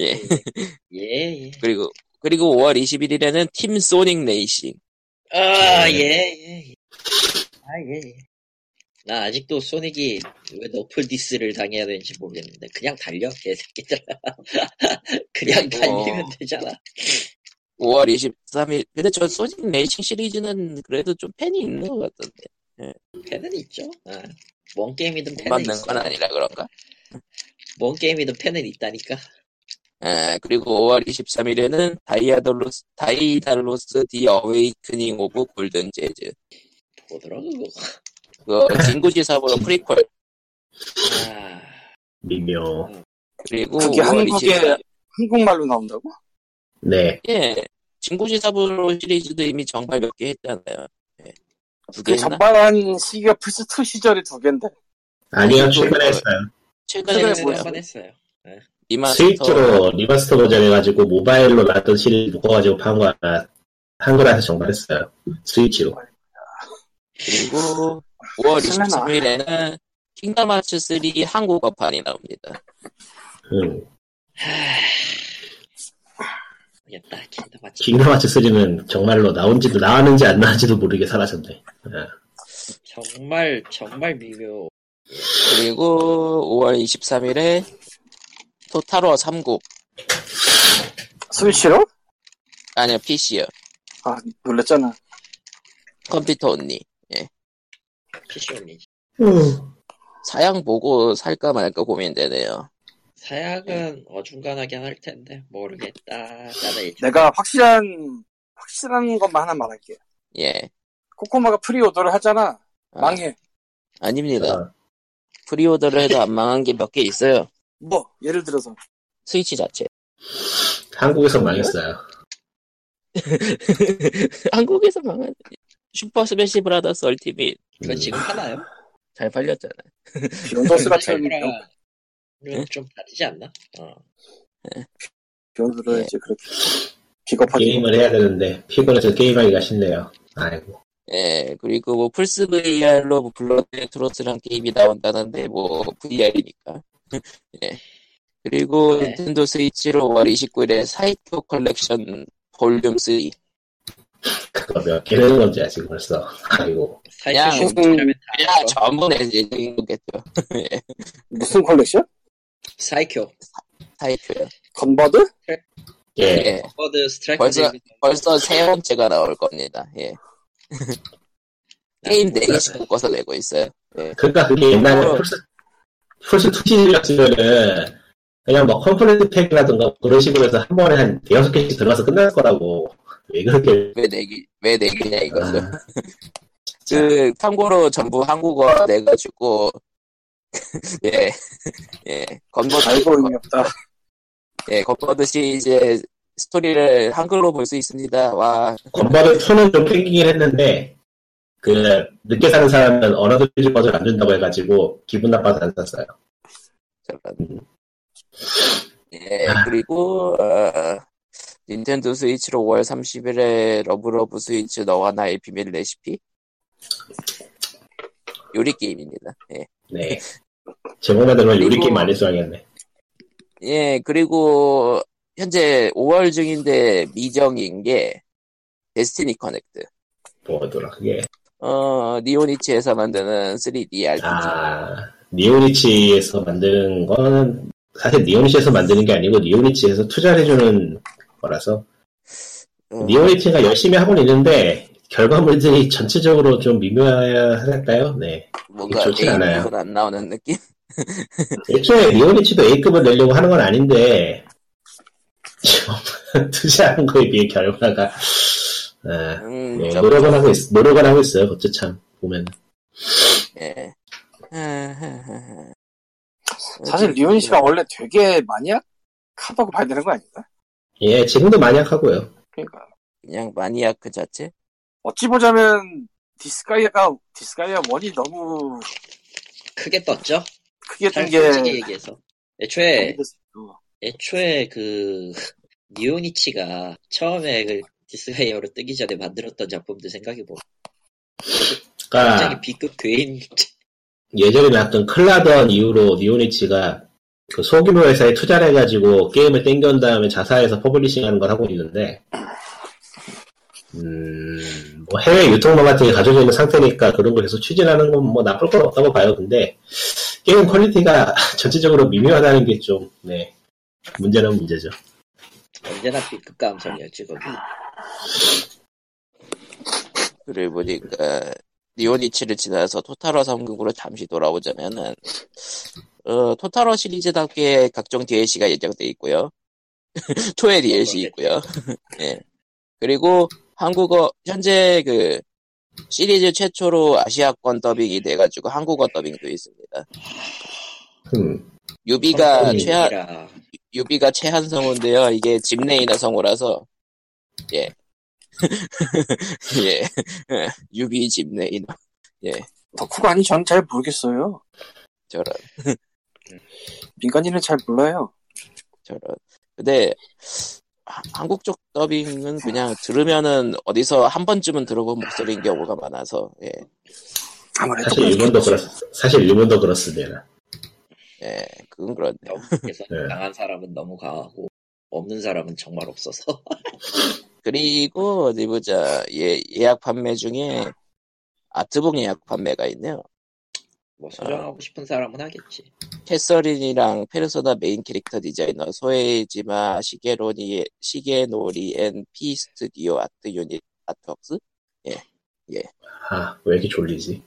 예. 예. 그리고 5월 21일에는 팀 소닉 레이싱. 아, 예. 아, 예. 나 아직도 소닉이 왜 너플 디스를 당해야 되는지 모르겠는데, 그냥 달려, 개새끼들아. 그냥 달리면 되잖아. 5월 23일. 근데 저 소닉 레이싱 시리즈는 그래도 좀 팬이 있는 것 같던데. 예. 팬은 있죠. 아. 뭔 게임이든 팬은 있어. 건 아니라 그런가? 뭔 게임이든 팬은 있다니까. 아, 그리고 5월 23일에는 다이달로스 디 어웨이크닝 오브 골든 재즈. 뭐더라 그거? 진구지 사부로 프리퀄. 아, 미묘. 그리고 그게 한국말로 나온다고? 네. 예, 진구지 사부로 시리즈도 이미 정발 몇 개 했잖아요. 그 정발한 시기가 플스2 시절에 두 개인데? 아니요, 최근에 했어요. 네. 스위치로 리마스터 버전 해가지고 모바일로 나왔던 시리즈 묶어가지고 한글화해서 정발했어요. 스위치로. 그리고 5월 23일에는 킹덤 하츠 3 한국어판이 나옵니다. 모르겠다. 킹덤 하츠 3는 정말로 나온지도 나왔는지 안 나왔는지도 모르게 사라졌네. 정말 미묘. 그리고 5월 23일에 토탈워 3국. 스위치로? 아니요, PC요. 아, 놀랬잖아. 컴퓨터 언니. 예. PC 언니. 사양 보고 살까 말까 고민되네요. 사약은 어중간하긴 할 텐데 모르겠다. 내가 확실한 것만 하나 말할게. 예. 코코마가 프리오더를 하잖아. 망해. 아닙니다. 프리오더를 해도 안 망한 게 몇 개 있어요. 뭐 예를 들어서 스위치 자체. 한국에서 망했어요. 한국에서 망한 슈퍼 스매시 브라더스 얼티밋. 그건 지금 하나요? 잘 팔렸잖아요. 비욘더스 같은 경우. 좀 다르지 않나? 비욘드를 이제 그렇게 기겁하게 게임을 해야 되는데 피곤해서 게임하기가 쉽네요. 아이고. 예. 그리고 뭐 플스 VR로 뭐 블러드 앤 트로스랑 게임이 나온다는데 뭐 VR이니까. 예. 그리고 닌텐도 스위치로 5월 29일에 사이토 컬렉션 볼륨 3. 그거 몇 개는 건지 아직 벌써. 아이고. 그냥 전부 내 예정인 거겠죠. 예. 무슨 컬렉션? 사이큐요. 건버드? 예. 건버드 스트라이크. 벌써 세 번째가 나올 겁니다. 예. 게임 4개씩 묶어서 내고 있어요. 예. 그러니까 그게 옛날에 플스 2 시즌 같으면은 그냥 뭐 컴플리트 팩이라든가 그런 식으로 해서 한 번에 한 6개씩 들어가서 끝날 거라고. 왜 그렇게 왜 내기냐 이거죠. 그 참고로 전부 한국어 내가지고. 예. 건버드 시리즈 스토리를 한글로 볼 수 있습니다. 와. 건버드 2는 좀 땡기긴 했는데 그 늦게 사는 사람은 언어드리즈 버전 안 준다고 해가지고 기분 나빠서 안 샀어요. 잠깐. 예. 그리고 닌텐도 스위치로 5월 30일에 러브러브 스위치 너와 나의 비밀 레시피? 요리 게임입니다. 예. 네. 제목만 들으면 요리 게임 많이 써야겠네. 예, 그리고 현재 5월 중인데 미정인 게 데스티니 커넥트. 뭐더라 그게? 니오니치에서 만드는 3D RPG. 아, 니오니치에서 만드는 건 사실 니오니치에서 만드는 게 아니고 니오니치에서 투자를 해주는 거라서 니오니치가 열심히 하고는 있는데 결과물들이 전체적으로 좀 미묘하랄까요? 네, 뭔가 좋진 않아요. 안 나오는 느낌? 애초에 니오니치도 A급을 내려고 하는 건 아닌데 투자한 거에 비해 결과가 네, 노력을 하고 있어요. 그것도 참 보면. 예. 사실 리온씨가 원래 되게 마니악하다고 봐야 되는 거 아닌가? 예, 지금도 마니악하고요. 그러니까 그냥 마니악 그 자체. 어찌 보자면 디스가이아 1이 너무 크게 떴죠. 크게 뜬 게 솔직히 얘기해서 애초에 그 니오니치가 처음에 그 디스가이아로 뜨기 전에 만들었던 작품들 생각해 보면 굉장히 B급 괴인. 예전에 나왔던 클라던 이후로 니오니치가 그 소규모 회사에 투자를 해가지고 게임을 땡겨온 다음에 자사해서 퍼블리싱하는 걸 하고 있는데 뭐 해외 유통망 같은 게 가져져 있는 상태니까 그런 걸 계속 추진하는 건 뭐 나쁠 건 없다고 봐요. 근데 게임 퀄리티가 전체적으로 미묘하다는 게 좀 네 문제는 문제죠. 언제나 B급 감성이었지 거기. 그래 보니까 니오니치를 지나서 토탈워 3극으로 잠시 돌아오자면은 토탈워 시리즈답게 각종 DLC가 예정돼 있고요. 토의 DLC 있고요. 예. 그리고 한국어 현재 그 시리즈 최초로 아시아권 더빙이 돼가지고 한국어 더빙도 있습니다. 유비가 최한성우인데요. 이게 짐레이너 성우라서 예. 예, 유비 집네 이놈. 예, 덕후가 아니 전 잘 모르겠어요. 저런 민간인은 잘 몰라요. 저런. 근데 한국 쪽 더빙은 그냥 들으면은 어디서 한 번쯤은 들어본 목소리인 경우가 많아서 예. 아무래도 사실 일본도 그렇습니다. 예, 그건 그런데 강한 사람은 너무 강하고 없는 사람은 정말 없어서. 그리고 어디 보자 예약 판매 중에 아트북 예약 판매가 있네요. 뭐 소장하고 싶은 사람은 하겠지. 캐서린이랑 페르소나 메인 캐릭터 디자이너 소에지마 시게노리 앤 피 스튜디오 아트 유닛 아트웍스. 예, 예. 아, 왜 이렇게 졸리지?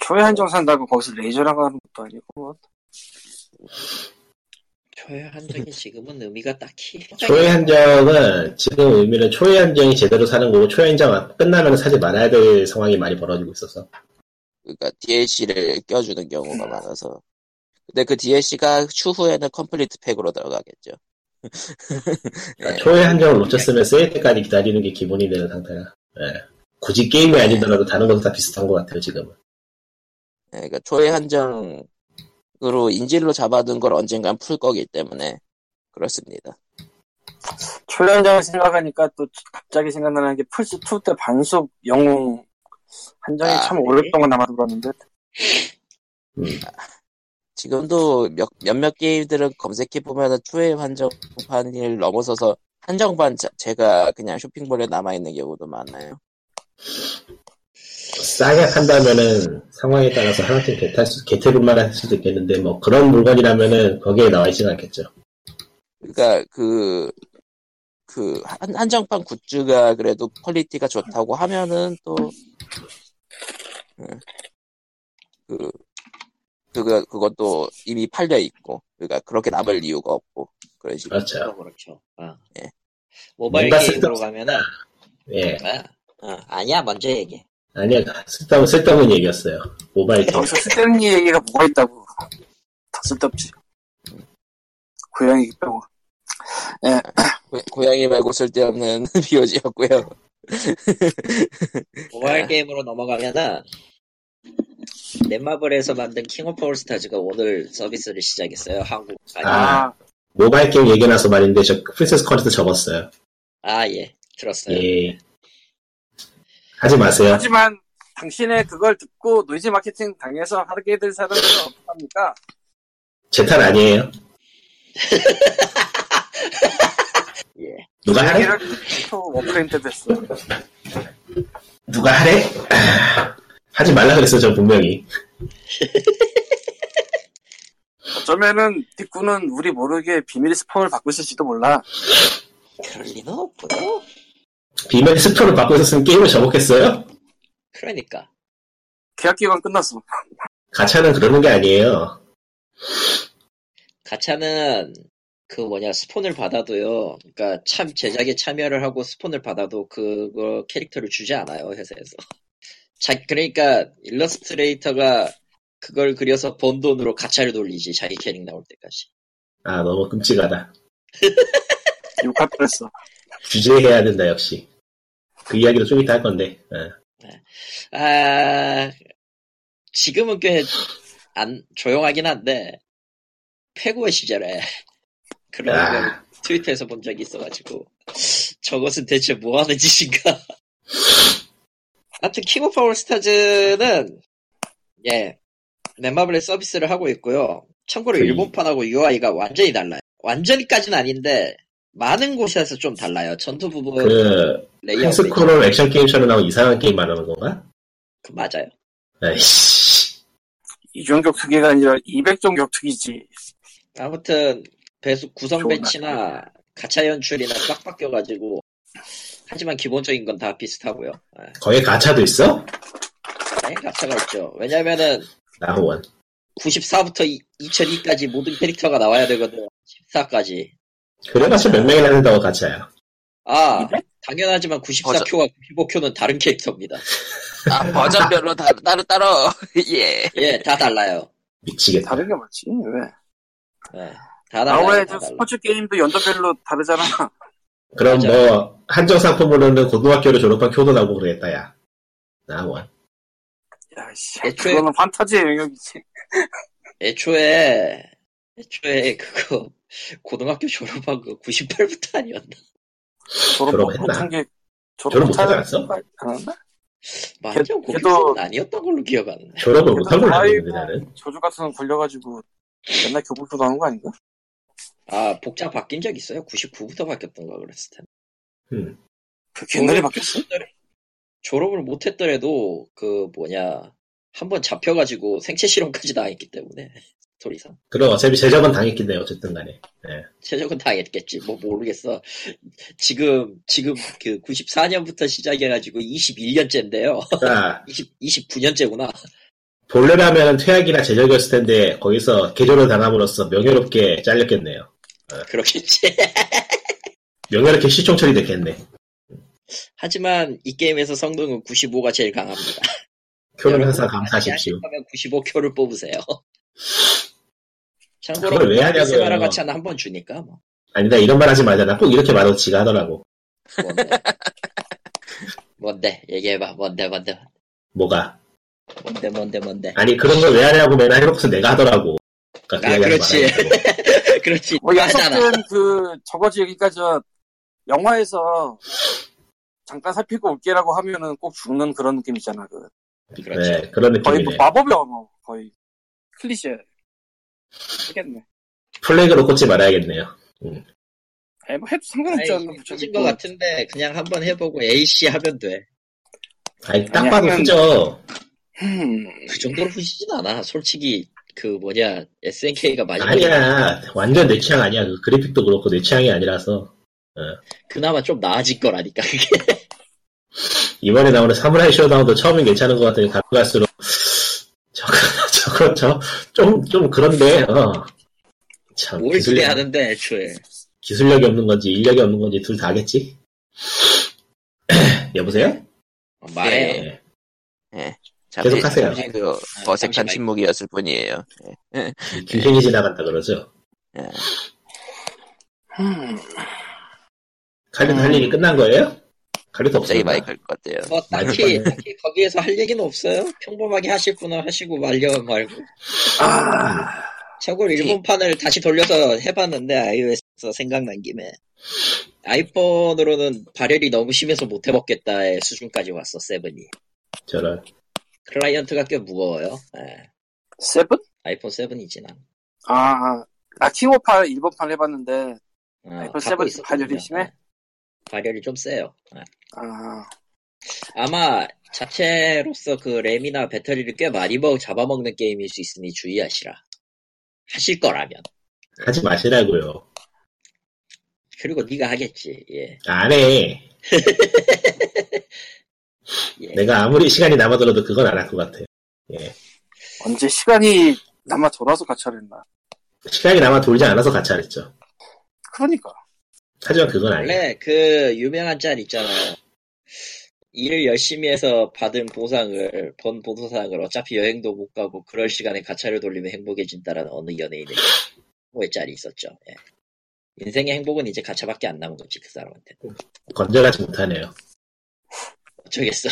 초회 한정 산다고 거기서 레이저라고 하는 것도 아니고. 초회 한정이 지금은 의미가 딱히. 초회 한정은 지금 의미는 초회 한정이 제대로 사는 거고 초회 한정 끝나면 사지 말아야 될 상황이 많이 벌어지고 있어서. 그러니까 DLC를 껴주는 경우가 많아서. 근데 그 DLC가 추후에는 컴플리트 팩으로 들어가겠죠. 그러니까 네. 초회 한정을 놓쳤으면 세일 때까지 기다리는 게 기본이 되는 상태야. 네. 굳이 게임이 아니더라도 다른 것도 다 비슷한 것 같아요 지금은. 네, 그러니까 초회 한정. 으로 인질로 잡아둔 걸 언젠간 풀 거기 때문에 그렇습니다. 초연장을 생각하니까 또 갑자기 생각나는 게 플스2 때 반숙 영웅 한정이 참 오랫동안 남아돌았는데 지금도 몇몇 게임들은 검색해보면 초회 한정판을 넘어서서 한정판 자체가 그냥 쇼핑몰에 남아있는 경우도 많아요. 싸게 판다면은 상황에 따라서 하나쯤 개태분만 할 수도 있겠는데 뭐 그런 물건이라면은 거기에 나와있진 않겠죠. 그러니까 그 한정판 굿즈가 그래도 퀄리티가 좋다고 하면은 또 그것도 이미 팔려 있고 그러니까 그렇게 남을 이유가 없고 그런 식으로. 그렇죠. 아. 예. 모바일 게임으로 가면은 예. 아니야 먼저 얘기해. 아니야, 쓸데없는 얘기였어요. 모바일 게임. 여기서 쓸데없는 얘기가 뭐가 있다고. 다 쓸데없지. 고양이 빼고. 예. 고양이 말고 쓸데없는 비오지였고요. 모바일 게임으로 넘어가면은, 넷마블에서 만든 킹 오브 올스타즈가 오늘 서비스를 시작했어요. 한국. 모바일 게임 얘기 나서 말인데, 저 프린세스 커리도 접었어요. 아, 예. 들었어요. 예. 하지 마세요. 하지만 당신의 그걸 듣고 노이즈 마케팅 당해서 하게 될 사람들은 어떡합니까? 제 탈 아니에요. 예. 누가 하래? 워크레임 때 됐어. 누가 하래? 하지 말라 그랬어, 저 분명히. 어쩌면은 뒷구는 우리 모르게 비밀 스폰을 받고 있을지도 몰라. 그럴 리는 없고요. 비밀 스폰을 받고 있었으면 게임을 접었겠어요? 그러니까. 계약 기간 끝났어. 가차는 그러는 게 아니에요. 가차는 그 스폰을 받아도요. 그러니까 참 제작에 참여를 하고 스폰을 받아도 그거 캐릭터를 주지 않아요, 회사에서. 그러니까 일러스트레이터가 그걸 그려서 번 돈으로 가차를 돌리지, 자기 캐릭 나올 때까지. 아, 너무 끔찍하다. 욕할 뻔했어. 규제해야 된다, 역시. 그 이야기도 좀 이따 할 건데. 어. 아, 지금은 꽤 조용하긴 한데, 페고의 시절에 그런 걸 트위터에서 본 적이 있어가지고, 저것은 대체 뭐 하는 짓인가. 아무튼 킹 오브 파워스타즈는 넷마블의 서비스를 하고 있고요. 참고로 일본판하고 UI가 완전히 달라요. 완전히까지는 아닌데 많은 곳에서 좀 달라요. 전투 부분 레이아웃. 스크롤 액션 게임처럼 나온 이상한 게임 말하는 건가? 그 맞아요. 에이씨. 이종 격투기가 아니라 200종 격투기지. 아무튼 배수 구성 배치나 가챠 연출이나 꽉 바뀌어가지고. 하지만 기본적인 건 다 비슷하고요. 거기에 가차도 있어? 네, 가차가 있죠. 왜냐면은 94부터 2002까지 모든 캐릭터가 나와야 되거든. 14까지. 그래봤자 몇 명이나 된다고 가차야. 아, 당연하지만 94Q와 95Q는 다른 캐릭터입니다. 아, 버전별로 따로. 예. 예, 다 달라요. 미치겠다. 다른 게 맞지, 왜? 네, 다 달라요. 아무래도 스포츠 게임도 연도별로 다르잖아. 그럼 맞아요. 뭐 한정 상품으로는 고등학교를 졸업한 큐도 나오고 그러겠다. 야, 나원. 야씨, 그거는 판타지의 영역이지. 애초에 그거 고등학교 졸업한 거 98부터 아니었나? 졸업했나? 졸업 못하지 않았어? 완전 고등학교 아니었던 걸로 기억하는데. 졸업을 못한 걸로 알고 나는. 저주 같은 건 걸려가지고 맨날 교복도 나온 거 아닌가? 아, 복장 바뀐 적 있어요? 99부터 바뀌었던가 그랬을 텐데. 그 옛날에 바뀌었어? 졸업을 못했더라도 그 한번 잡혀가지고 생체 실험까지 당했기 때문에 도리상. 그럼 어차피 제적은 당했겠네 어쨌든간에. 네. 제적은 당했겠지. 모르겠어. 지금 그 94년부터 시작해가지고 21년째인데요. 아. 29년째구나. 본래라면 퇴학이나 제적이었을 텐데 거기서 개조를 당함으로써 명예롭게 잘렸겠네요. 어. 그렇겠지. 명예롭게 시총 처리됐겠네. 하지만 이 게임에서 성능은 95가 제일 강합니다. 쿄를 항상 감사하십시오. 95쿄를 뽑으세요. 참고로 왜 하냐고요. 세바라 가차는 한번 주니까 뭐. 아니다, 이런 말 하지 말자. 나 꼭 이렇게 말하고 지가 하더라고. 뭔데? 얘기해봐. 뭔데? 뭐가? 뭔데. 아니, 그런 걸 왜 하냐고 맨날 해놓고서 내가 하더라고. 그러니까 그렇지. 그렇지. 야석은 저거지 여기까지 영화에서 잠깐 살피고 올게라고 하면은 꼭 죽는 그런 느낌 있잖아. 그렇지. 네, 그런 느낌이네. 거의 뭐 마법의 언어. 거의. 클리셰. 되겠네. 플래그로 꽂지 말아야겠네요. 아니, 해도 상관없지 않나. 붙여진 것 같은데, 그냥 한번 해보고 AC 하면 돼. 아니, 딱 봐도 후져. 그 정도로 후지진 않아. 솔직히 SNK가 많이 아니야. 완전 내 취향 아니야. 그 그래픽도 그렇고 내 취향이 아니라서. 어. 그나마 좀 나아질 거라니까 그게. 이번에 나오는 사무라이 쇼다운도 처음엔 괜찮은 것 같더니 가끔 갈수록 좀 그런데. 참. 뭘 기대하는데 애초에. 기술력이 없는 건지 인력이 없는 건지 둘 다겠지. 여보세요? 말해. 예. 계속하세요. 어색한 침묵이었을 뿐이에요. 귀신이 지나간다 그러죠. 칼리도 할 일이 끝난 거예요? 칼리도 없어요. 마이크일 것 같아요. 딱히 거기에서 할 얘기는 없어요. 평범하게 하실 분은 하시고 말고. 참고로 일본판을 다시 돌려서 해봤는데 iOS에서 생각난 김에 아이폰으로는 발열이 너무 심해서 못 해먹겠다의 수준까지 왔어. 세븐이. 저런. 클라이언트가 꽤 무거워요. 네. 세븐? 아이폰 7이지 난. 나 킹오파 일본판 해봤는데 아이폰 7 발열이 심해? 네. 발열이 좀 세요. 네. 아마 자체로서 그 램이나 배터리를 꽤 많이 잡아먹는 게임일 수 있으니 주의하시라. 하실 거라면. 하지 마시라고요. 그리고 네가 하겠지. 예. 안 해. 예. 내가 아무리 시간이 남아들어도 그건 안 할 것 같아요. 예. 언제 시간이 남아 돌아서 가차랬나? 시간이 남아 돌지 않아서 가차랬죠. 그러니까. 하지만 그건 아니에요. 원래 그 유명한 짤 있잖아요. 일을 열심히 해서 받은 보상을, 번 보상을 어차피 여행도 못 가고 그럴 시간에 가차를 돌리면 행복해진다라는 어느 연예인의 행복의 짤이 있었죠. 예. 인생의 행복은 이제 가차밖에 안 남은 거지, 그 사람한테. 건져가지 못하네요. 어쩌겠어.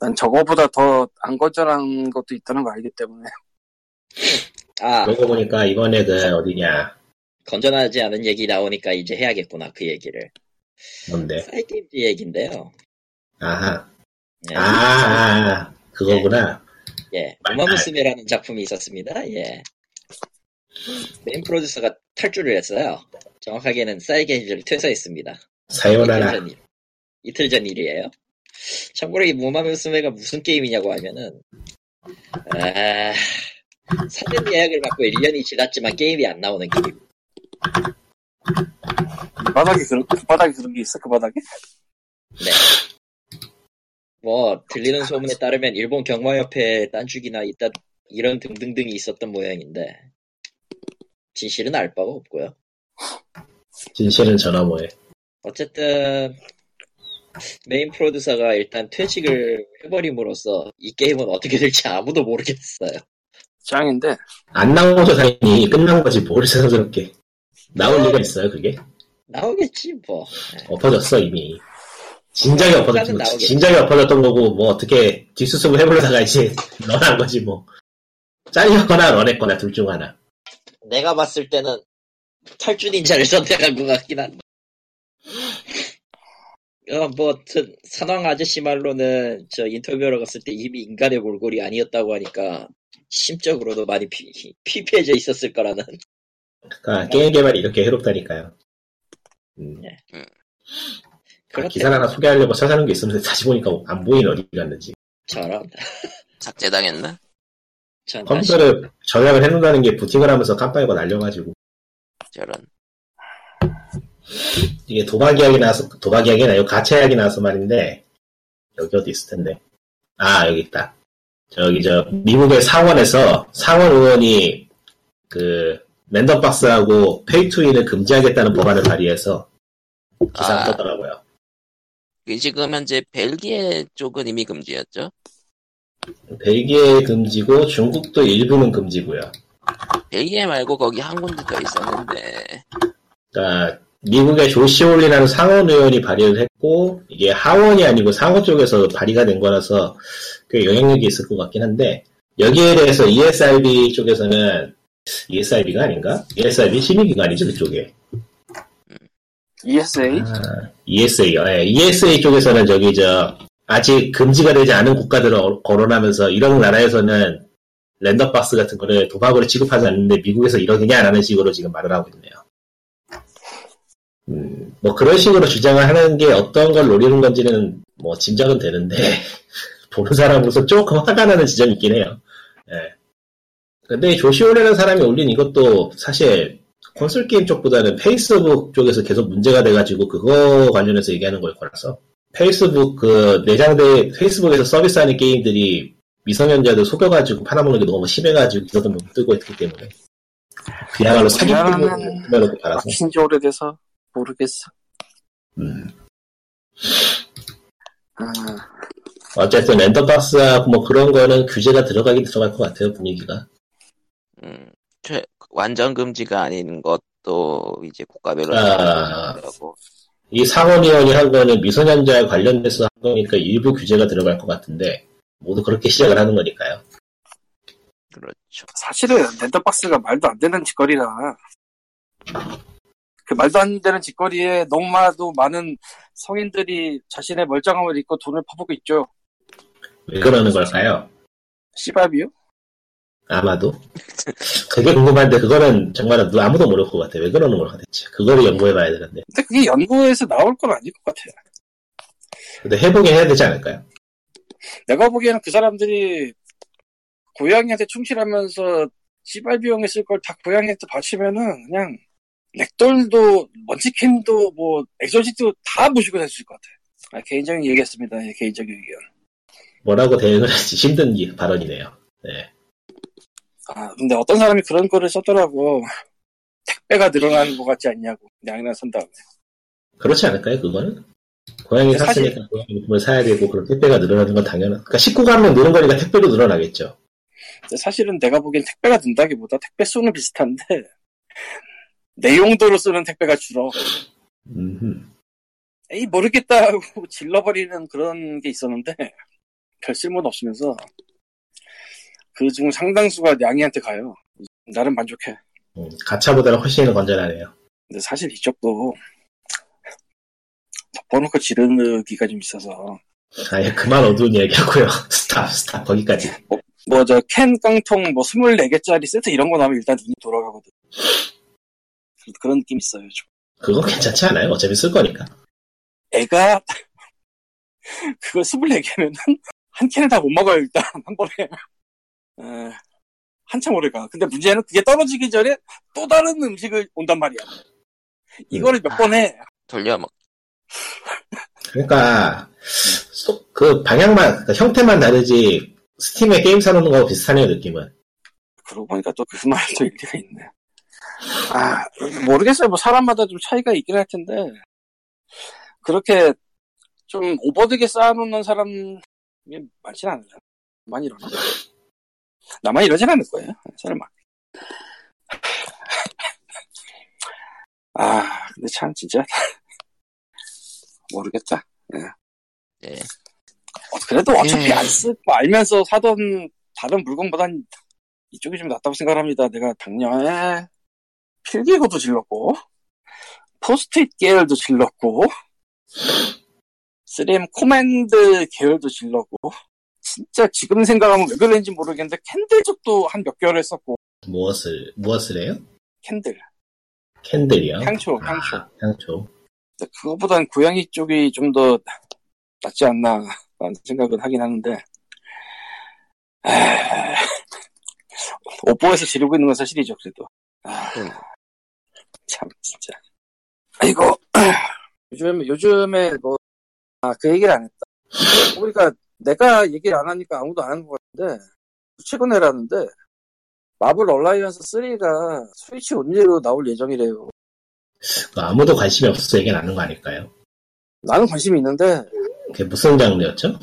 난 저거보다 더 안 건전한 것도 있다는 거 알기 때문에. 아. 그러고 보니까 이번에 그 어디냐. 건전하지 않은 얘기 나오니까 이제 해야겠구나, 그 얘기를. 뭔데? 사이게임즈 얘기인데요. 아하. 예. 아, 그거구나. 예. 우마무스메라는 작품이 있었습니다. 예. 메인 프로듀서가 탈주를 했어요. 정확하게는 사이게임즈를 퇴사했습니다. 사요나라. 이틀 전 일이에요. 참고로 이 우마무스메가 무슨 게임이냐고 하면은, 사전 예약을 받고 1년이 지났지만 게임이 안 나오는 게임. 그 바닥에 그런 게 있어? 그 바닥에? 네. 뭐 들리는 소문에 따르면 일본 경마협회 딴죽이나 있다 이런 등등등이 있었던 모양인데 진실은 알 바가 없고요. 진실은 전화모에. 어쨌든 메인 프로듀서가 일단 퇴직을 해버림으로써 이 게임은 어떻게 될지 아무도 모르겠어요. 짱인데 안 나오죠 당연히. 끝난 거지 뭘 세상스럽게. 나올 리가 있어요 그게? 나오겠지 뭐. 엎어졌어 이미. 진작에 엎어졌던 거고 뭐 어떻게 뒷수습을 해보려다가 이제 런한 거지 뭐. 잘렸거나 런했거나 둘 중 하나. 내가 봤을 때는 탈주 닌자를 선택한 것 같긴 한데. 뭐 산왕 아저씨 말로는 저 인터뷰하러 갔을 때 이미 인간의 몰골이 아니었다고 하니까 심적으로도 많이 피폐해져 있었을 거라는. 그러니까 게임 개발이 이렇게 해롭다니까요. 네. 기사를 하나 소개하려고 찾아놓은 게 있었는데 다시 보니까 안 보이는 어디 갔는지. 저런. 삭제당했나? 컴퓨터를 전략을 해놓는다는 게 부팅을 하면서 깜빡이가 날려가지고. 저런. 이게 도박 이야기 나서 가차 이야기 나서 말인데 여기 어디 있을 텐데. 아 여기 있다. 저기 저 미국의 상원에서 상원 의원이 그 랜덤박스하고 페이투윈을 금지하겠다는 법안을 발의해서 기사가 떴더라고요. 지금 현재 벨기에 쪽은 이미 금지였죠? 벨기에 금지고 중국도 일부는 금지고요. 벨기에 말고 거기 한 군데 더 있었는데. 그러니까 미국의 조시올리라는 상원 의원이 발의를 했고 이게 하원이 아니고 상원 쪽에서 발의가 된 거라서 꽤 영향력이 있을 것 같긴 한데 여기에 대해서 ESRB 쪽에서는 ESRB가 아닌가? ESRB 시민기관이죠 그쪽에. ESA? 아, ESA요. 네. ESA 쪽에서는 저기, 아직 금지가 되지 않은 국가들을 거론하면서 이런 나라에서는 랜덤박스 같은 거를 도박으로 취급하지 않는데 미국에서 이러느냐? 라는 식으로 지금 말을 하고 있네요. 뭐 그런 식으로 주장을 하는 게 어떤 걸 노리는 건지는 뭐 짐작은 되는데, 보는 사람으로서 조금 화가 나는 지점이 있긴 해요. 예. 네. 근데 조시오레라는 사람이 올린 이것도 사실, 콘솔 게임 쪽보다는 페이스북 쪽에서 계속 문제가 돼가지고 그거 관련해서 얘기하는 걸 거라서 페이스북 그 내장돼 페이스북에서 서비스하는 게임들이 미성년자들 속여가지고 팔아먹는 게 너무 심해가지고 이러던 놈 뜨고 했기 때문에 그야말로 사기꾼을 구매하고 팔아서 막힌 지 오래돼서 모르겠어. 어쨌든 랜덤박스하고 뭐 그런 거는 규제가 들어가긴 들어갈 것 같아요 분위기가. 완전 금지가 아닌 것도 이제 국가별로 되고 이 상원위원이 한 거는 미성년자에 관련돼서 한 거니까 일부 규제가 들어갈 것 같은데 모두 그렇게 시작을 하는 거니까요. 그렇죠. 사실은 랜덤박스가 말도 안 되는 짓거리라 그 말도 안 되는 짓거리에 너무나도 많은 성인들이 자신의 멀쩡함을 잊고 돈을 퍼붓고 있죠. 왜 그러는 걸까요? 씨밥이요? 아마도 그게 궁금한데 그거는 정말 아무도 모를 것 같아. 왜 그러는 걸까 대체. 그거를 연구해봐야 되는데. 근데 그게 연구해서 나올 건 아닐 것 같아. 근데 해보긴 해야 되지 않을까요? 내가 보기에는 그 사람들이 고양이한테 충실하면서 씨발 비용에 쓸 걸 다 고양이한테 바치면은 그냥 렉돌도 먼치킨도 뭐 엑소시트도 다 모시고 다녔을 것 같아. 아, 개인적인 얘기였습니다. 예, 개인적인 의견. 뭐라고 대응을 할지 힘든 발언이네요. 네. 아 근데 어떤 사람이 그런 거를 썼더라고. 택배가 늘어나는 것 같지 않냐고. 양이나 산다고. 그렇지 않을까요? 그거는? 고양이 샀으니까 고양이 물품을 사야 되고 그런 택배가 늘어나는 건 당연한. 그러니까 식구가 한 명 늘은 거니까 택배도 늘어나겠죠. 사실은 내가 보기엔 택배가 는다기보다 택배 수는 비슷한데 내 용도로 쓰는 택배가 줄어. 에이 모르겠다 하고 질러버리는 그런 게 있었는데 별 쓸모는 없으면서 그중 상당수가 양이한테 가요. 나름 만족해. 가차보다는 훨씬 건전하네요. 근데 사실 이쪽도 덮어놓고 지르기가 좀 있어서 아예 그만 어두운 얘기하고요. 스탑 거기까지. 뭐 저 캔 깡통 뭐 24개짜리 세트 이런 거 나오면 일단 눈이 돌아가거든. 그런 느낌 있어요. 좀. 그건 괜찮지 않아요? 어차피 쓸 거니까. 애가 그걸 24개면은 한 캔을 다 못 먹어요. 일단 한 번에. 한참 오래가. 근데 문제는 그게 떨어지기 전에 또 다른 음식을 온단 말이야. 이거를 몇 번 해. 돌려 먹. 그러니까 그 방향만 그 형태만 다르지 스팀에 게임 사놓는 거하고 비슷하네요 느낌은. 그러고 보니까 또 그 말도 일리가 있네. 아 모르겠어요. 뭐 사람마다 좀 차이가 있긴 할 텐데 그렇게 좀 오버되게 쌓아놓는 사람이 많진 않아요. 많이 일어나. 나만 이러진 않을 거예요. 설마. 아 근데 참 진짜. 모르겠다. 예. 예. 그래도 어차피 안 쓰고 알면서 사던 다른 물건보단 이쪽이 좀 낫다고 생각합니다. 내가 작년에 필기구도 질렀고 포스트잇 계열도 질렀고 3M 코맨드 계열도 질렀고 진짜 지금 생각하면 왜 그랬는지 모르겠는데 캔들 쪽도 한 몇 개월 했었고. 무엇을 해요? 캔들. 캔들이요? 향초. 아, 향초. 그거보단 고양이 쪽이 좀 더 낫지 않나 라는 생각은 하긴 하는데 오뽀에서 지르고 있는 건 사실이죠. 그래도 참 진짜 아이고 요즘에 뭐 그 얘기를 안 했다. 그러니까 내가 얘기를 안 하니까 아무도 안 한 것 같은데 최근에라는데 마블 얼라이언스 3가 스위치 온리로 나올 예정이래요. 아무도 관심이 없어서 얘기는 안 하는 거 아닐까요? 나는 관심이 있는데 그게 무슨 장르였죠?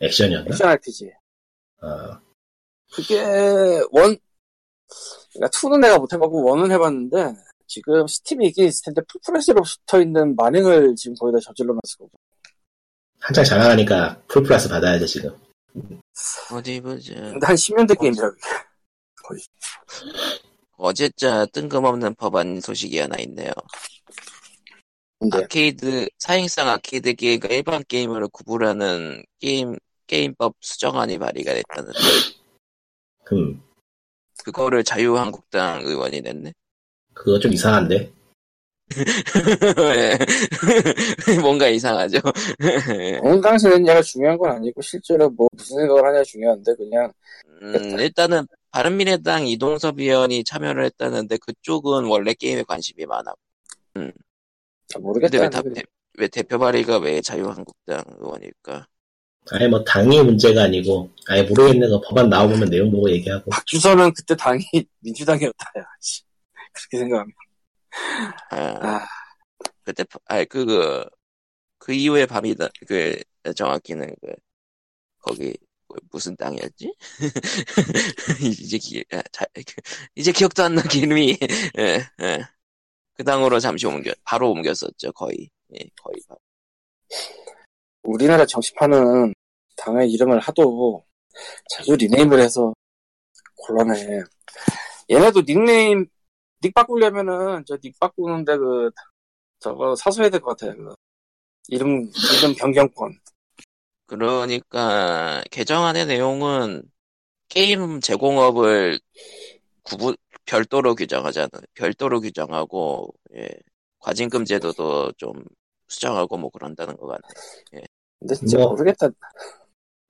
액션이었나? 액션 RPG. 그게 그러니까 2는 내가 못해보고 1은 해봤는데 지금 스팀이 있긴 있을 텐데 풀프레스로 붙어있는 만행을 지금 거의 다 저질러놨을 거고 한창 잘 나가니까 풀프레스 받아야 돼 지금. 어디 보자. 근데 한 10년 된 게임이라고 거의. 어제자 뜬금없는 법안 소식이 하나 있네요. 네. 아케이드 사행성 아케이드 기획과 일반 게임으로 구분하는 게임법 수정안이 발의가 됐다는데. 그거를 자유한국당 의원이 냈네. 그거 좀 이상한데. 뭔가 이상하죠. 건강에서 냈냐가 중요한 건 아니고 실제로 뭐 무슨 생각을 하냐 중요한데 그냥. 일단은. 바른미래당 이동섭 의원이 참여를 했다는데 그쪽은 원래 게임에 관심이 많아. 모르겠다. 근데 왜 대표 발의가 왜 자유한국당 의원일까? 아예 뭐 당이 문제가 아니고 아예 모르겠는 거 법안 나오면 내용 보고 얘기하고. 박주선은 그때 당이 민주당이었다. 그렇게 생각하면. 그때 그 이후에 밤이다. 그 정확히는 그 거기. 무슨 땅이었지? 이제 기억도 안 나, 이름이. 그 땅으로 잠시 바로 옮겼었죠, 거의. 예, 거의. 우리나라 정치판은 당의 이름을 하도 자주 리네임을 해서 곤란해. 얘네도 닉 바꾸려면은, 닉 바꾸는데 저거 사소해야 될 것 같아요. 이름 변경권. 그러니까 개정안의 내용은 게임 제공업을 별도로 규정하고 예. 과징금 제도도 좀 수정하고 뭐 그런다는 것 같아요. 예. 근데 진짜 모르겠다.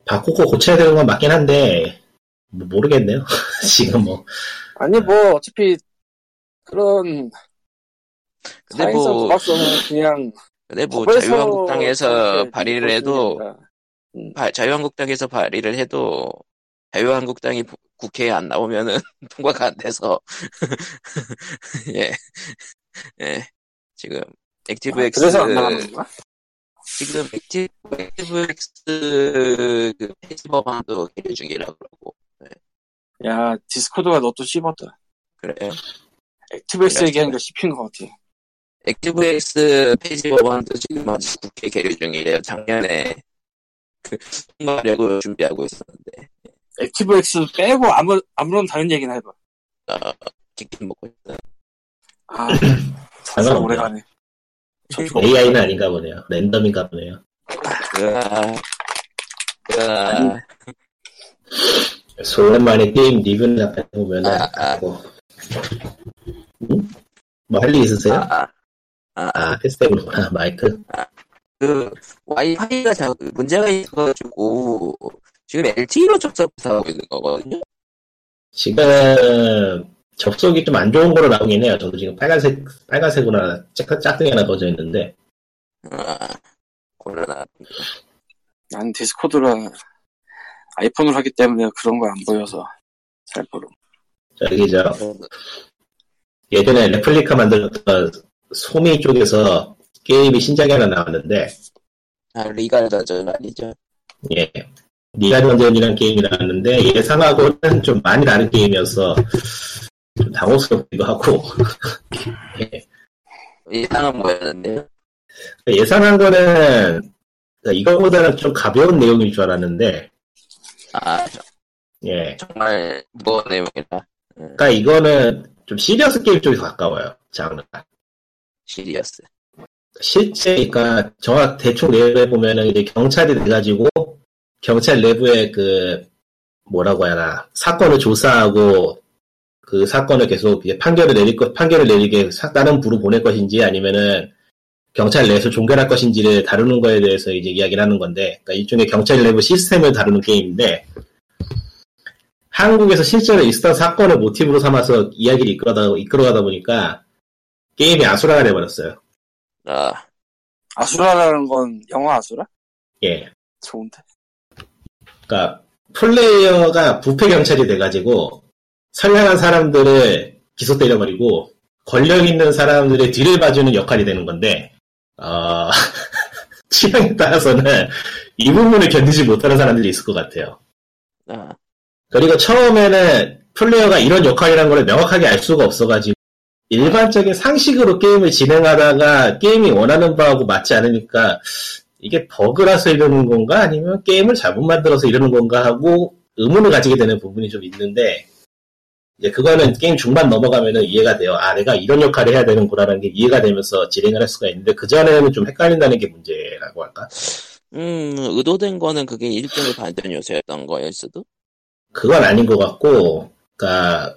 바꾸고 고쳐야 되는 건 맞긴 한데 모르겠네요. 지금 뭐. 아니, 뭐, 어차피, 그런, 근데 뭐, 그냥, 근데 뭐, 자유한국당에서 발의를 해도, 자유한국당에서 발의를 해도, 자유한국당이 국회에 안 나오면은 통과가 안 돼서, 예. 예. 지금, 액티브엑스. 아, 그래서 안 나가는 거야? 지금 액티브엑스 그 페이지 법안도 개발 중이라고 그러고. 네. 야, 디스코드가 너 또 씹었다. 그래요? 액티브엑스 얘기하니까 씹힌 것 같아. 액티브엑스 페이지 법안도 지금 아직 국회 개발 중이래요. 작년에 그 통과하려고 준비하고 있었는데. 액티브엑스 빼고 아무런 다른 얘기나 해봐. 치킨 먹고 있어. 아, 정말 오래가네. AI는 아닌가 보네요. 랜덤인가 보네요. 오랜만에 게임 리뷰나 보면은 뭐 할 일 있으세요? 패스테블구나 마이크. 그 와이파이가 문제가 있어가지고 지금 LTE로 접속하고 있는 거거든요. 지금 접속이 좀 안 좋은 거로 나오긴 해요. 저도 지금 빨간색으로 짝등이 하나 꺼져 있는데. 곤란하다. 난 디스코드라 아이폰을 하기 때문에 그런 거 안 보여서 잘 모르. 저기 저 예전에 레플리카 만들었던 소미 쪽에서 게임이 신작이 하나 나왔는데. 아, 리갈 던전 아니죠? 예. 리갈 던전이라는 게임이 나왔는데 예상하고는 좀 많이 다른 게임이어서 좀 당혹스럽기도 하고. 예. 예상한 거였는데요? 예상한 거는 이거보다는 좀 가벼운 내용일 줄 알았는데. 아, 예. 정말 무거운 내용이다. 그러니까 이거는 좀 시리어스 게임 쪽에 가까워요. 장르가. 시리어스. 실제 그러니까 정확 대충 내용을 보면은 이제 경찰이 돼가지고 경찰 내부에 그 뭐라고 하나 사건을 조사하고. 그 사건을 계속 이제 판결을 내리게 다른 부로 보낼 것인지 아니면은 경찰 내에서 종결할 것인지를 다루는 거에 대해서 이제 이야기를 하는 건데, 그러니까 일종의 경찰 내부 시스템을 다루는 게임인데, 한국에서 실제로 있었던 사건을 모티브로 삼아서 이야기를 이끌어가다 보니까 게임이 아수라가 돼버렸어요. 아, 아수라라는 건 영화 아수라? 예. 좋은데. 그러니까 플레이어가 부패 경찰이 돼가지고. 선량한 사람들을 기소 때려버리고 권력있는 사람들의 뒤를 봐주는 역할이 되는 건데 취향에 따라서는 이 부분을 견디지 못하는 사람들이 있을 것 같아요. 그리고 처음에는 플레이어가 이런 역할이라는 걸 명확하게 알 수가 없어가지고 일반적인 상식으로 게임을 진행하다가 게임이 원하는 바하고 맞지 않으니까 이게 버그라서 이러는 건가 아니면 게임을 잘못 만들어서 이러는 건가 하고 의문을 가지게 되는 부분이 좀 있는데 이제 그거는 게임 중반 넘어가면은 이해가 돼요. 아, 내가 이런 역할을 해야 되는구나라는 게 이해가 되면서 진행을 할 수가 있는데 그전에는 좀 헷갈린다는 게 문제라고 할까? 의도된 거는 그게 일종의 반전 요소였던 거였어도? 그건 아닌 것 같고, 그러니까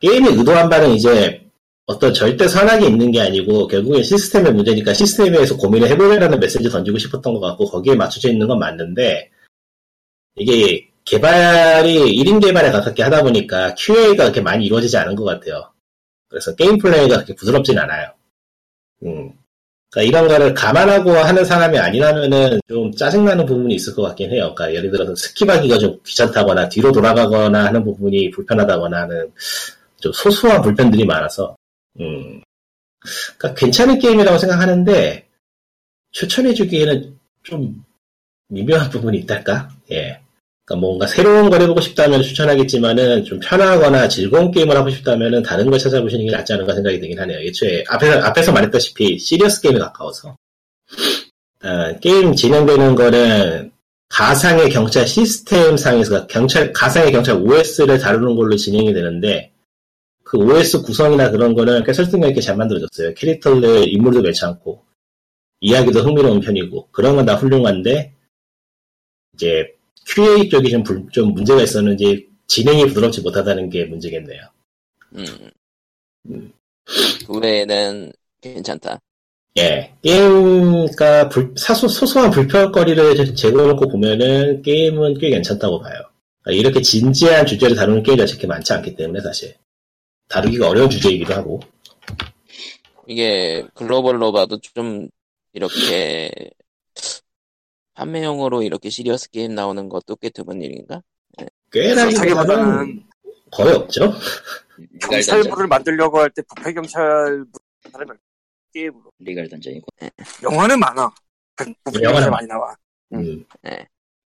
게임이 의도한 바는 이제 어떤 절대 선악이 있는 게 아니고 결국엔 시스템의 문제니까 시스템에 대해서 고민을 해보려라는 메시지 던지고 싶었던 것 같고 거기에 맞춰져 있는 건 맞는데 이게 개발이 1인 개발에 가깝게 하다 보니까 QA가 그렇게 많이 이루어지지 않은 것 같아요. 그래서 게임 플레이가 그렇게 부드럽진 않아요. 그러니까 이런 거를 감안하고 하는 사람이 아니라면은 좀 짜증나는 부분이 있을 것 같긴 해요. 그러니까 예를 들어서 스킵하기가 좀 귀찮다거나 뒤로 돌아가거나 하는 부분이 불편하다거나 하는 좀 소소한 불편들이 많아서. 그러니까 괜찮은 게임이라고 생각하는데 추천해주기에는 좀 미묘한 부분이 있달까? 예. 그러니까 뭔가 새로운 걸 해보고 싶다면 추천하겠지만은 좀 편하거나 즐거운 게임을 하고 싶다면은 다른 걸 찾아보시는 게 낫지 않을까 생각이 되긴 하네요. 애초에 앞에서 말했다시피 시리어스 게임에 가까워서 게임 진행되는 거는 가상의 경찰 시스템 상에서 가상의 경찰 OS를 다루는 걸로 진행이 되는데 그 OS 구성이나 그런 거는 꽤 설득력 있게 잘 만들어졌어요. 캐릭터들 인물도 괜찮고 이야기도 흥미로운 편이고 그런 건 다 훌륭한데 이제 QA 쪽이 좀 문제가 있었는지 진행이 부드럽지 못하다는 게 문제겠네요. 그 외에는 괜찮다. 예, 게임과 소소한 불편거리를 제거해놓고 보면은 게임은 꽤 괜찮다고 봐요. 이렇게 진지한 주제를 다루는 게임 자체가 많지 않기 때문에 사실 다루기가 어려운 주제이기도 하고, 이게 글로벌로 봐도 좀 이렇게 판매용으로 이렇게 시리어스 게임 나오는 것도 꽤 드문 일인가? 네. 꽤나기보다는 거의 없죠. 경찰부를 만들려고 할 때 부패 경찰 사람을 게임으로 리갈 던전이고. 네. 영화는 많아. 부패 영화는 많이 나와. 네.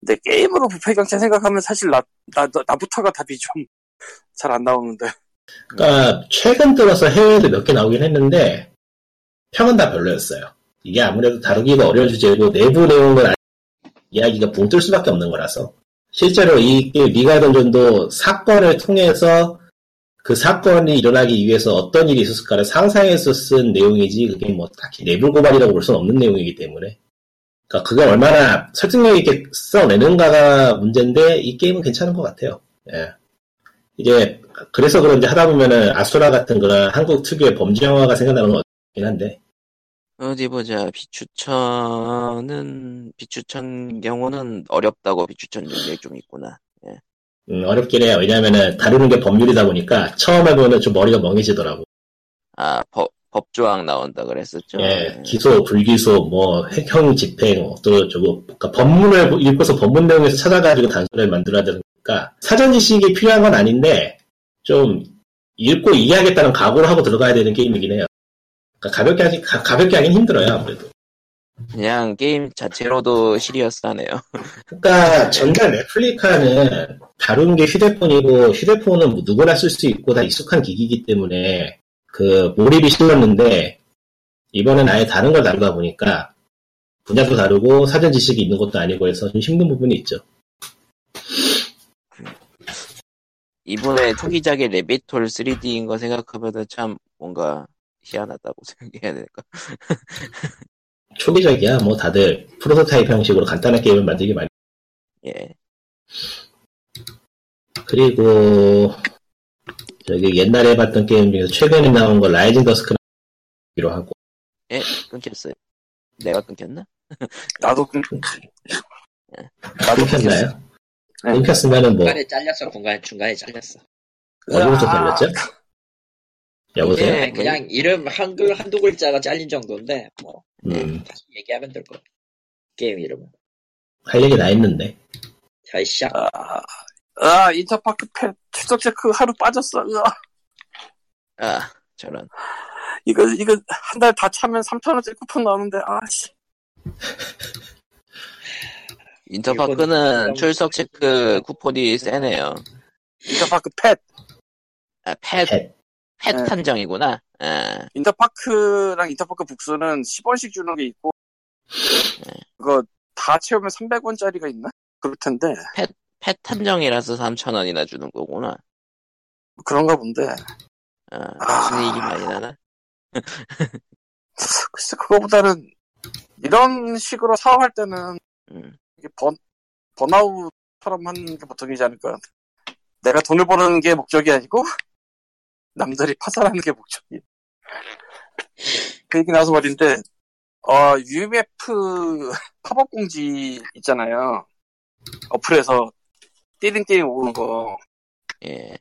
근데 게임으로 부패 경찰 생각하면 사실 나부터가 답이 좀 잘 안 나오는데. 그러니까 최근 들어서 해외에도 몇 개 나오긴 했는데 평은 다 별로였어요. 이게 아무래도 다루기가 어려운 주제고 내부 내용은 이야기가 붕뜰 수밖에 없는 거라서, 실제로 이 게임 리갈 던전도 사건을 통해서 그 사건이 일어나기 위해서 어떤 일이 있었을까를 상상해서 쓴 내용이지 그게 뭐 딱히 내부 고발이라고 볼 수는 없는 내용이기 때문에, 그러니까 그걸 얼마나 설득력 있게 써내는가가 문제인데 이 게임은 괜찮은 것 같아요. 예. 이제 그래서 그런지 하다 보면은 아수라 같은 거나 한국 특유의 범죄 영화가 생각나는 건 어렵긴 한데, 어디 보자. 비추천 경우는 어렵다고 비추천 경우에 좀 있구나. 예. 어렵긴 해요. 왜냐면은 다루는 게 법률이다 보니까 처음에 보면은 좀 머리가 멍해지더라고. 아, 법조항 나온다 그랬었죠. 예, 기소, 불기소, 뭐 형 집행, 어쩌고저쩌고. 그러니까 법문을 읽고서 법문 내용에서 찾아가지고 단서를 만들어야 되니까 사전 지식이 필요한 건 아닌데 좀 읽고 이해하겠다는 각오를 하고 들어가야 되는 게임이긴 해요. 가볍게 하긴 힘들어요, 아무래도. 그냥 게임 자체로도 시리어스하네요. 그러니까 전날 레플리카는 다른 게 휴대폰이고, 휴대폰은 누구나 쓸 수 있고 다 익숙한 기기이기 때문에 그 몰입이 심했는데, 이번엔 아예 다른 걸 다루다 보니까 분야도 다르고 사전 지식이 있는 것도 아니고 해서 좀 힘든 부분이 있죠. 이번에 초기작의 레비톨 3D인 거 생각하면 참 뭔가 희한하다고 생각해야 될까? 초기적이야. 뭐 다들 프로토타입 형식으로 간단한 게임을 만들기 많이. 예. 그리고 저기 옛날에 봤던 게임 중에서 최근에 나온 거 라이징 더스크로 하고. 예, 끊겼어요. 내가 끊겼나? 나도 끊겼나요? 끊겼으면은 뭐. 중간에 잘렸어. 어디부터 잘렸죠? 여보세요? 네, 그냥 이름 한두 글자가 잘린 정도인데, 뭐, 다시 얘기하면 될 거. 게임 이름은. 할 얘기 다 했는데. 아이씨. 인터파크 출석 체크 하루 빠졌어. 저런. 이거 한 달 다 차면 3,000원짜리 쿠폰 나오는데, 아씨. 인터파크는 출석 체크 쿠폰이 세네요. 인터파크 팻. 팻. 팻 한정이구나. 네. 인터파크랑 인터파크 북스는 10원씩 주는 게 있고, 네. 그거 다 채우면 300원짜리가 있나? 그럴 텐데. 팻 한정이라서 3,000원이나 주는 거구나. 그런가 본데. 무슨 얘기 많이 나나? 글쎄, 그거보다는 이런 식으로 사업할 때는 이게 번아웃처럼 하는 게 보통이지 않을까. 내가 돈을 버는 게 목적이 아니고 남들이 파산하는 게 목적이에요. 그 얘기 나와서 말인데, UMF 팝업 공지 있잖아요. 어플에서 띠링 띠링 오는 거. 예.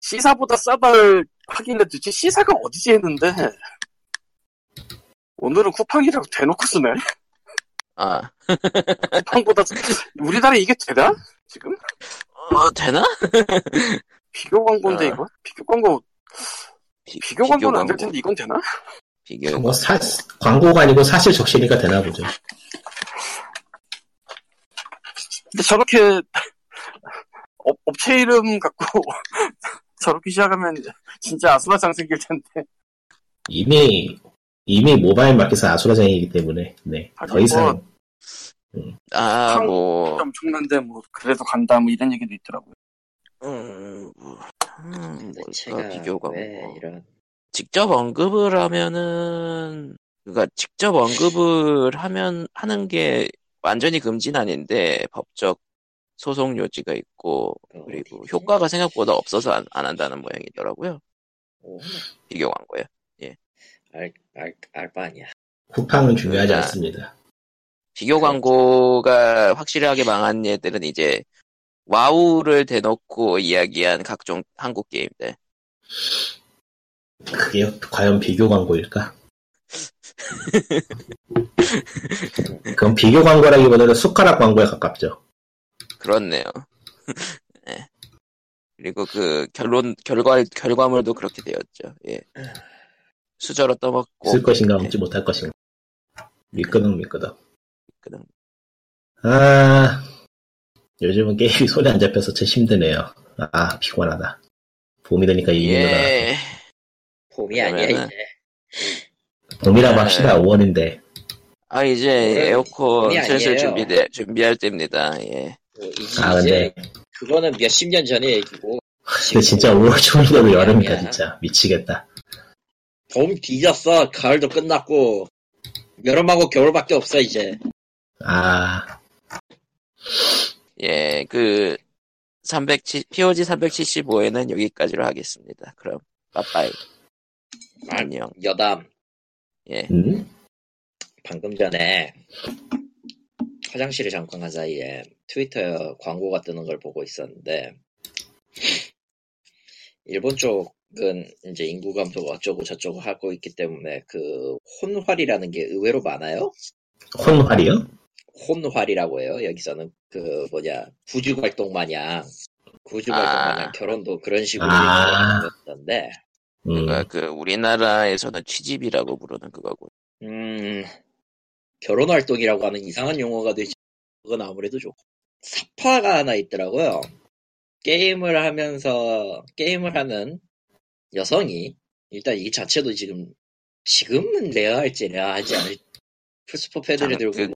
시사보다 싸다를 하길래 도대체 시사가 어디지 했는데, 오늘은 쿠팡이라고 대놓고 쓰네. 쿠팡보다, 우리나라에 이게 되나? 지금? 되나? 비교 광고인데 이거? 비교 광고는 안 될 텐데 이건 되나? 비교 뭐 광고가 아니고 사실 적시니까 되나 보죠. 근데 저렇게 업체 이름 갖고 저렇게 시작하면 진짜 아수라장 생길 텐데. 이미 모바일 마켓은 아수라장이기 때문에 네. 더 이상 엄청난데 뭐 그래도 간다 뭐 이런 얘기도 있더라고요. 제가 비교가 뭐 이런 직접 언급을 하면은, 그러니까 직접 언급을 하면 하는 게 완전히 금지는 아닌데 법적 소송 요지가 있고, 그리고 효과가 생각보다 없어서 안 한다는 모양이더라고요. 비교 광고요. 예. 알바 아니야. 쿠팡은 중요하지 않습니다. 비교 광고가 확실하게 망한 얘들은 이제 와우를 대놓고 이야기한 각종 한국 게임들. 그게 과연 비교 광고일까? 그럼 비교 광고라기보다는 숟가락 광고에 가깝죠. 그렇네요. 네. 그리고 그 결과물도 그렇게 되었죠. 예. 수저로 떠먹고 쓸 것인가 먹지 네. 못할 것인가. 미끄덩. 아, 요즘은 게임이 손에 안 잡혀서 참 힘드네요. 아, 피곤하다. 봄이 되니까 이 일이 일어나. 예. 봄이 아니야 이제. 봄이라고 합시다. 5월인데. 아, 이제 에어컨 슬슬 준비할 때입니다. 예. 아, 근데 그거는 몇십 년 전의 얘기고. 근데 진짜 5월 초에도 여름이다 진짜. 미치겠다. 봄 뒤졌어. 가을도 끝났고 여름하고 겨울밖에 없어 이제. 아, 예, 그 POG 375에는 여기까지로 하겠습니다. 그럼 빠빠이. 안녕. 여담. 예. 방금 전에 화장실을 잠깐 간 사이에 트위터에 광고가 뜨는 걸 보고 있었는데, 일본 쪽은 이제 인구 감소가 어쩌고 저쩌고 하고 있기 때문에 그 혼활이라는 게 의외로 많아요. 혼활이요? 혼활이라고 해요. 여기서는 그 구직 활동 마냥 결혼도 그런 식으로 했던데. 그러니까 그 우리나라에서는 취집이라고 부르는 그거고. 결혼 활동이라고 하는 이상한 용어가 되지. 그건 아무래도 좋고. 사파가 하나 있더라고요. 게임을 하는 여성이, 일단 이 자체도 지금은 레어할지 레어하지 않을지. 플스4 패드를 들고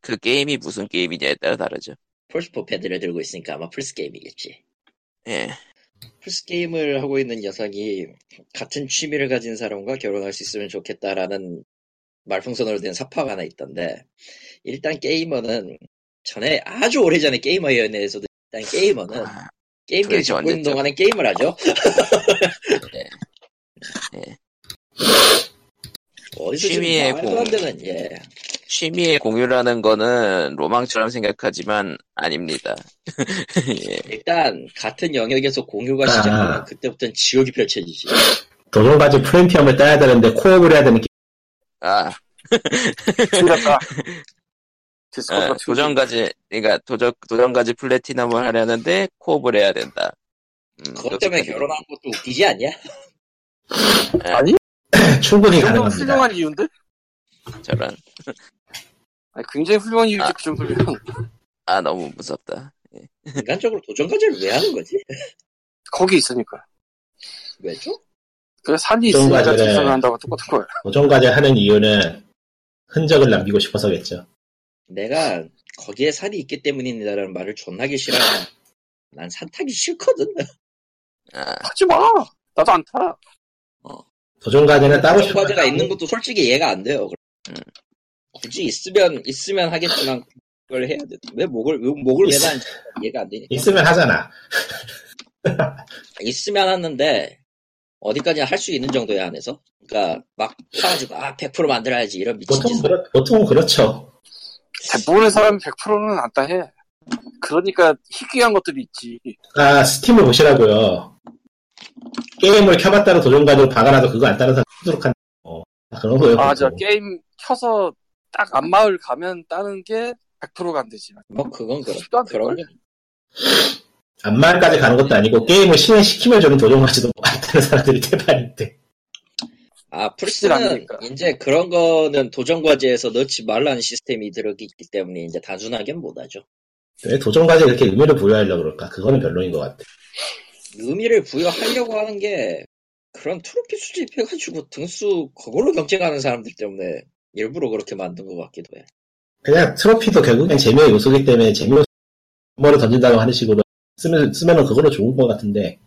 그 게임이 무슨 게임이냐에 따라 다르죠. 플스4 패드를 들고 있으니까 아마 플스 게임이겠지. 예. 플스 게임을 하고 있는 여성이 같은 취미를 가진 사람과 결혼할 수 있으면 좋겠다라는 말풍선으로 된 사파가 하나 있던데, 일단 게이머는 전에 아주 오래전에 게이머위원회에서도 일단 게이머는 게임기를 잡고 있는 동안에 게임을 하죠. 네. 네. 취미의 공유라는 거는 로망처럼 생각하지만 아닙니다. 예. 일단 같은 영역에서 공유가 시작하면 그때부터는 지옥이 펼쳐지지. 도전까지 프렌티엄을 따야 되는데 코업을 해야 되는 게. 아. 틀렸다. 아, 도전까지 플래티넘을 하려는데 코업을 해야 된다. 그것 때문에 결혼한 것도 웃기지 않냐? 아니? 충분히 가능합니다. 훌륭한 이유인데? 저런. 아니, 굉장히 훌륭한 이유지. 그 정도면. 아, 너무 무섭다. 예. 인간적으로 도전까지를 왜 하는 거지? 거기 있으니까. 왜죠? 그래, 산이 있으니까 도전을 한다고 똑같은 거야. 도전까지 하는 이유는 흔적을 남기고 싶어서겠죠. 내가 거기에 산이 있기 때문이라는 말을 존나게 싫어하면 난 산 타기 싫거든. 아. 하지 마. 나도 안 타. 도전과제는 따로 도전과제가 있는 것도 솔직히 이해가 안 돼요. 굳이 있으면 하겠지만 그걸 해야 돼. 왜 목을 매다는지 이해가 안 되니까. 있으면 하잖아. 있으면 하는데 어디까지 할 수 있는 정도에 한해서. 그러니까 막 사가지고 100% 만들어야지 이런 미친 짓. 보통은 그렇죠. 대부분의 사람이 100%는 안 따 해. 그러니까 희귀한 것들이 있지. 아, 스팀을 보시라고요. 게임을 켜봤다는 도전과제로 박아놔도 그거 안 따는 사람 힘들도록 한다. 그런 거예요. 맞아. 게임 켜서 딱 앞마을 가면 따는 게 100%가 안 되지. 뭐 그건 그런 게. 앞마을까지 가는 것도 아니고 게임을 실행시키면 저는 도전과제도 안 따는 사람들이 대단한데. 아, 플스는 이제 그런 거는 도전과제에서 넣지 말라는 시스템이 들어있기 때문에 이제 단순하게는 못하죠. 왜 도전과제에 그렇게 의미를 부여하려고 그럴까? 그거는 별로인 것 같아. 의미를 부여하려고 하는 게 그런 트로피 수집해가지고 등수 그걸로 경쟁하는 사람들 때문에 일부러 그렇게 만든 것 같기도 해. 그냥 트로피도 결국엔 재미의 요소이기 때문에 재미로 뭐를 던진다고 하는 식으로 쓰면은 그걸로 좋은 것 같은데,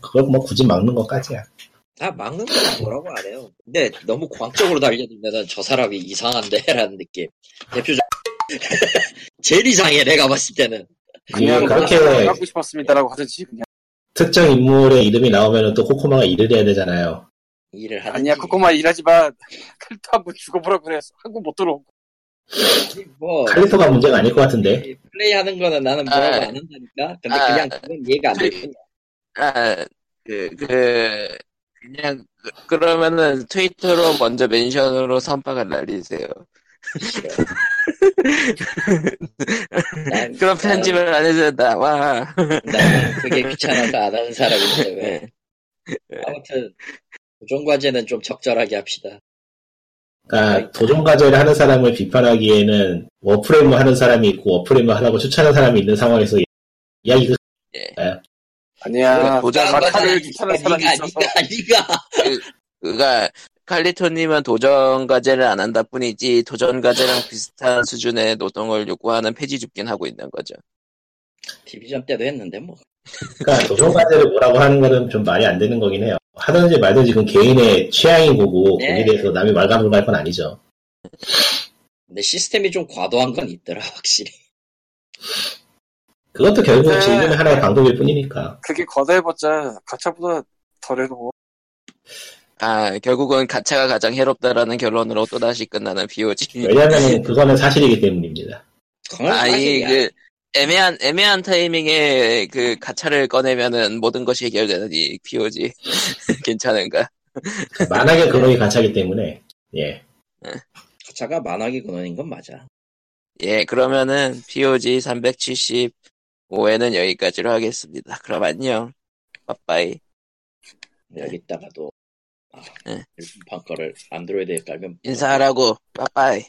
그걸 뭐 굳이 막는 것까지야. 아, 막는 건 뭐라고 안 해요. 근데 너무 광적으로 달려들면 저 사람이 이상한데 라는 느낌. 대표적 제일 이상해 내가 봤을 때는. 그냥 그렇게 하고 싶었습니다라고 하든지 그냥. 특정 인물의 이름이 나오면 또 코코마가 일을 해야 되잖아요. 일을 하든지. 아니야, 코코마 일하지 마. 칼리토 한번 죽어보라고 그래서 한국 못 들어오고. 뭐, 칼리토가 문제가 아닐 것 같은데. 플레이하는 거는 나는 뭐라고 안 한다니까. 근데 그냥 그건 이해가 안 되거든요. 그러면은 트위터로 먼저 멘션으로 선빵을 날리세요. 그런 편집을 안 해줘야 나와. 나는 그게 귀찮아서 안 하는 사람인데 왜. 아무튼 도전과제는 좀 적절하게 합시다. 그러니까 도전과제를 하는 사람을 비판하기에는 워프레임을 하는 사람이 있고 워프레임을 하라고 추천하는 사람이 있는 상황에서 이야기가 아니야. 보자마자 칼을 귀찮은 사람이 있어서. 그러니까 칼리토님은 도전과제를 안 한다 뿐이지 도전과제랑 비슷한 수준의 노동을 요구하는 폐지줍긴 하고 있는 거죠. 디비전 때도 했는데 뭐. 그러니까 도전과제를 뭐라고 하는 거는 좀 말이 안 되는 거긴 해요. 하든지 말든지 그건 개인의 취향인 거고 네. 거기에 대해서 남이 말가불갈 건 아니죠. 근데 시스템이 좀 과도한 건 있더라 확실히. 그것도 결국은 즐기는 하나의 방법일 뿐이니까. 그게 과도해봤자 가차보다 덜해도 뭐. 결국은 가차가 가장 해롭다라는 결론으로 또다시 끝나는 POG. 왜냐면 그거는 사실이기 때문입니다. 아니 그 애매한 타이밍에 그 가차를 꺼내면은 모든 것이 해결되는 이 POG 괜찮은가? 만화의 근원이 가차이기 때문에 예. 가차가 만화의 근원인 건 맞아. 예, 그러면은 POG 375회는 여기까지로 하겠습니다. 그럼 안녕. 빠빠이. 여기다가도 방거를 안드로이드에 깔면 인사하라고. 빠빠이.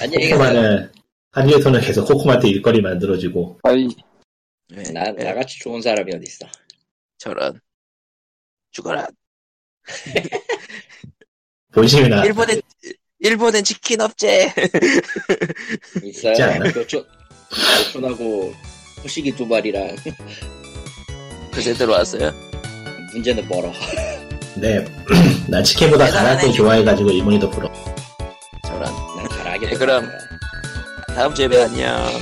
안녕히 계세요. 한국에서는 계속 코코마한테 일거리 만들어지고. 아이. 나같이 좋은 사람이 어디 있어? 저런. 죽어라. 본심이 나. 일본엔 치킨 업체 있어요. 교촌하고 후식이 두 발이랑 그새 들어왔어요. 문제는 멀어. 네, 난 치킨보다 가라게 좋아해가지고 일본이 더 부러워. 저런, 난 가라게. 그럼 다음 주에 봬요. 안녕.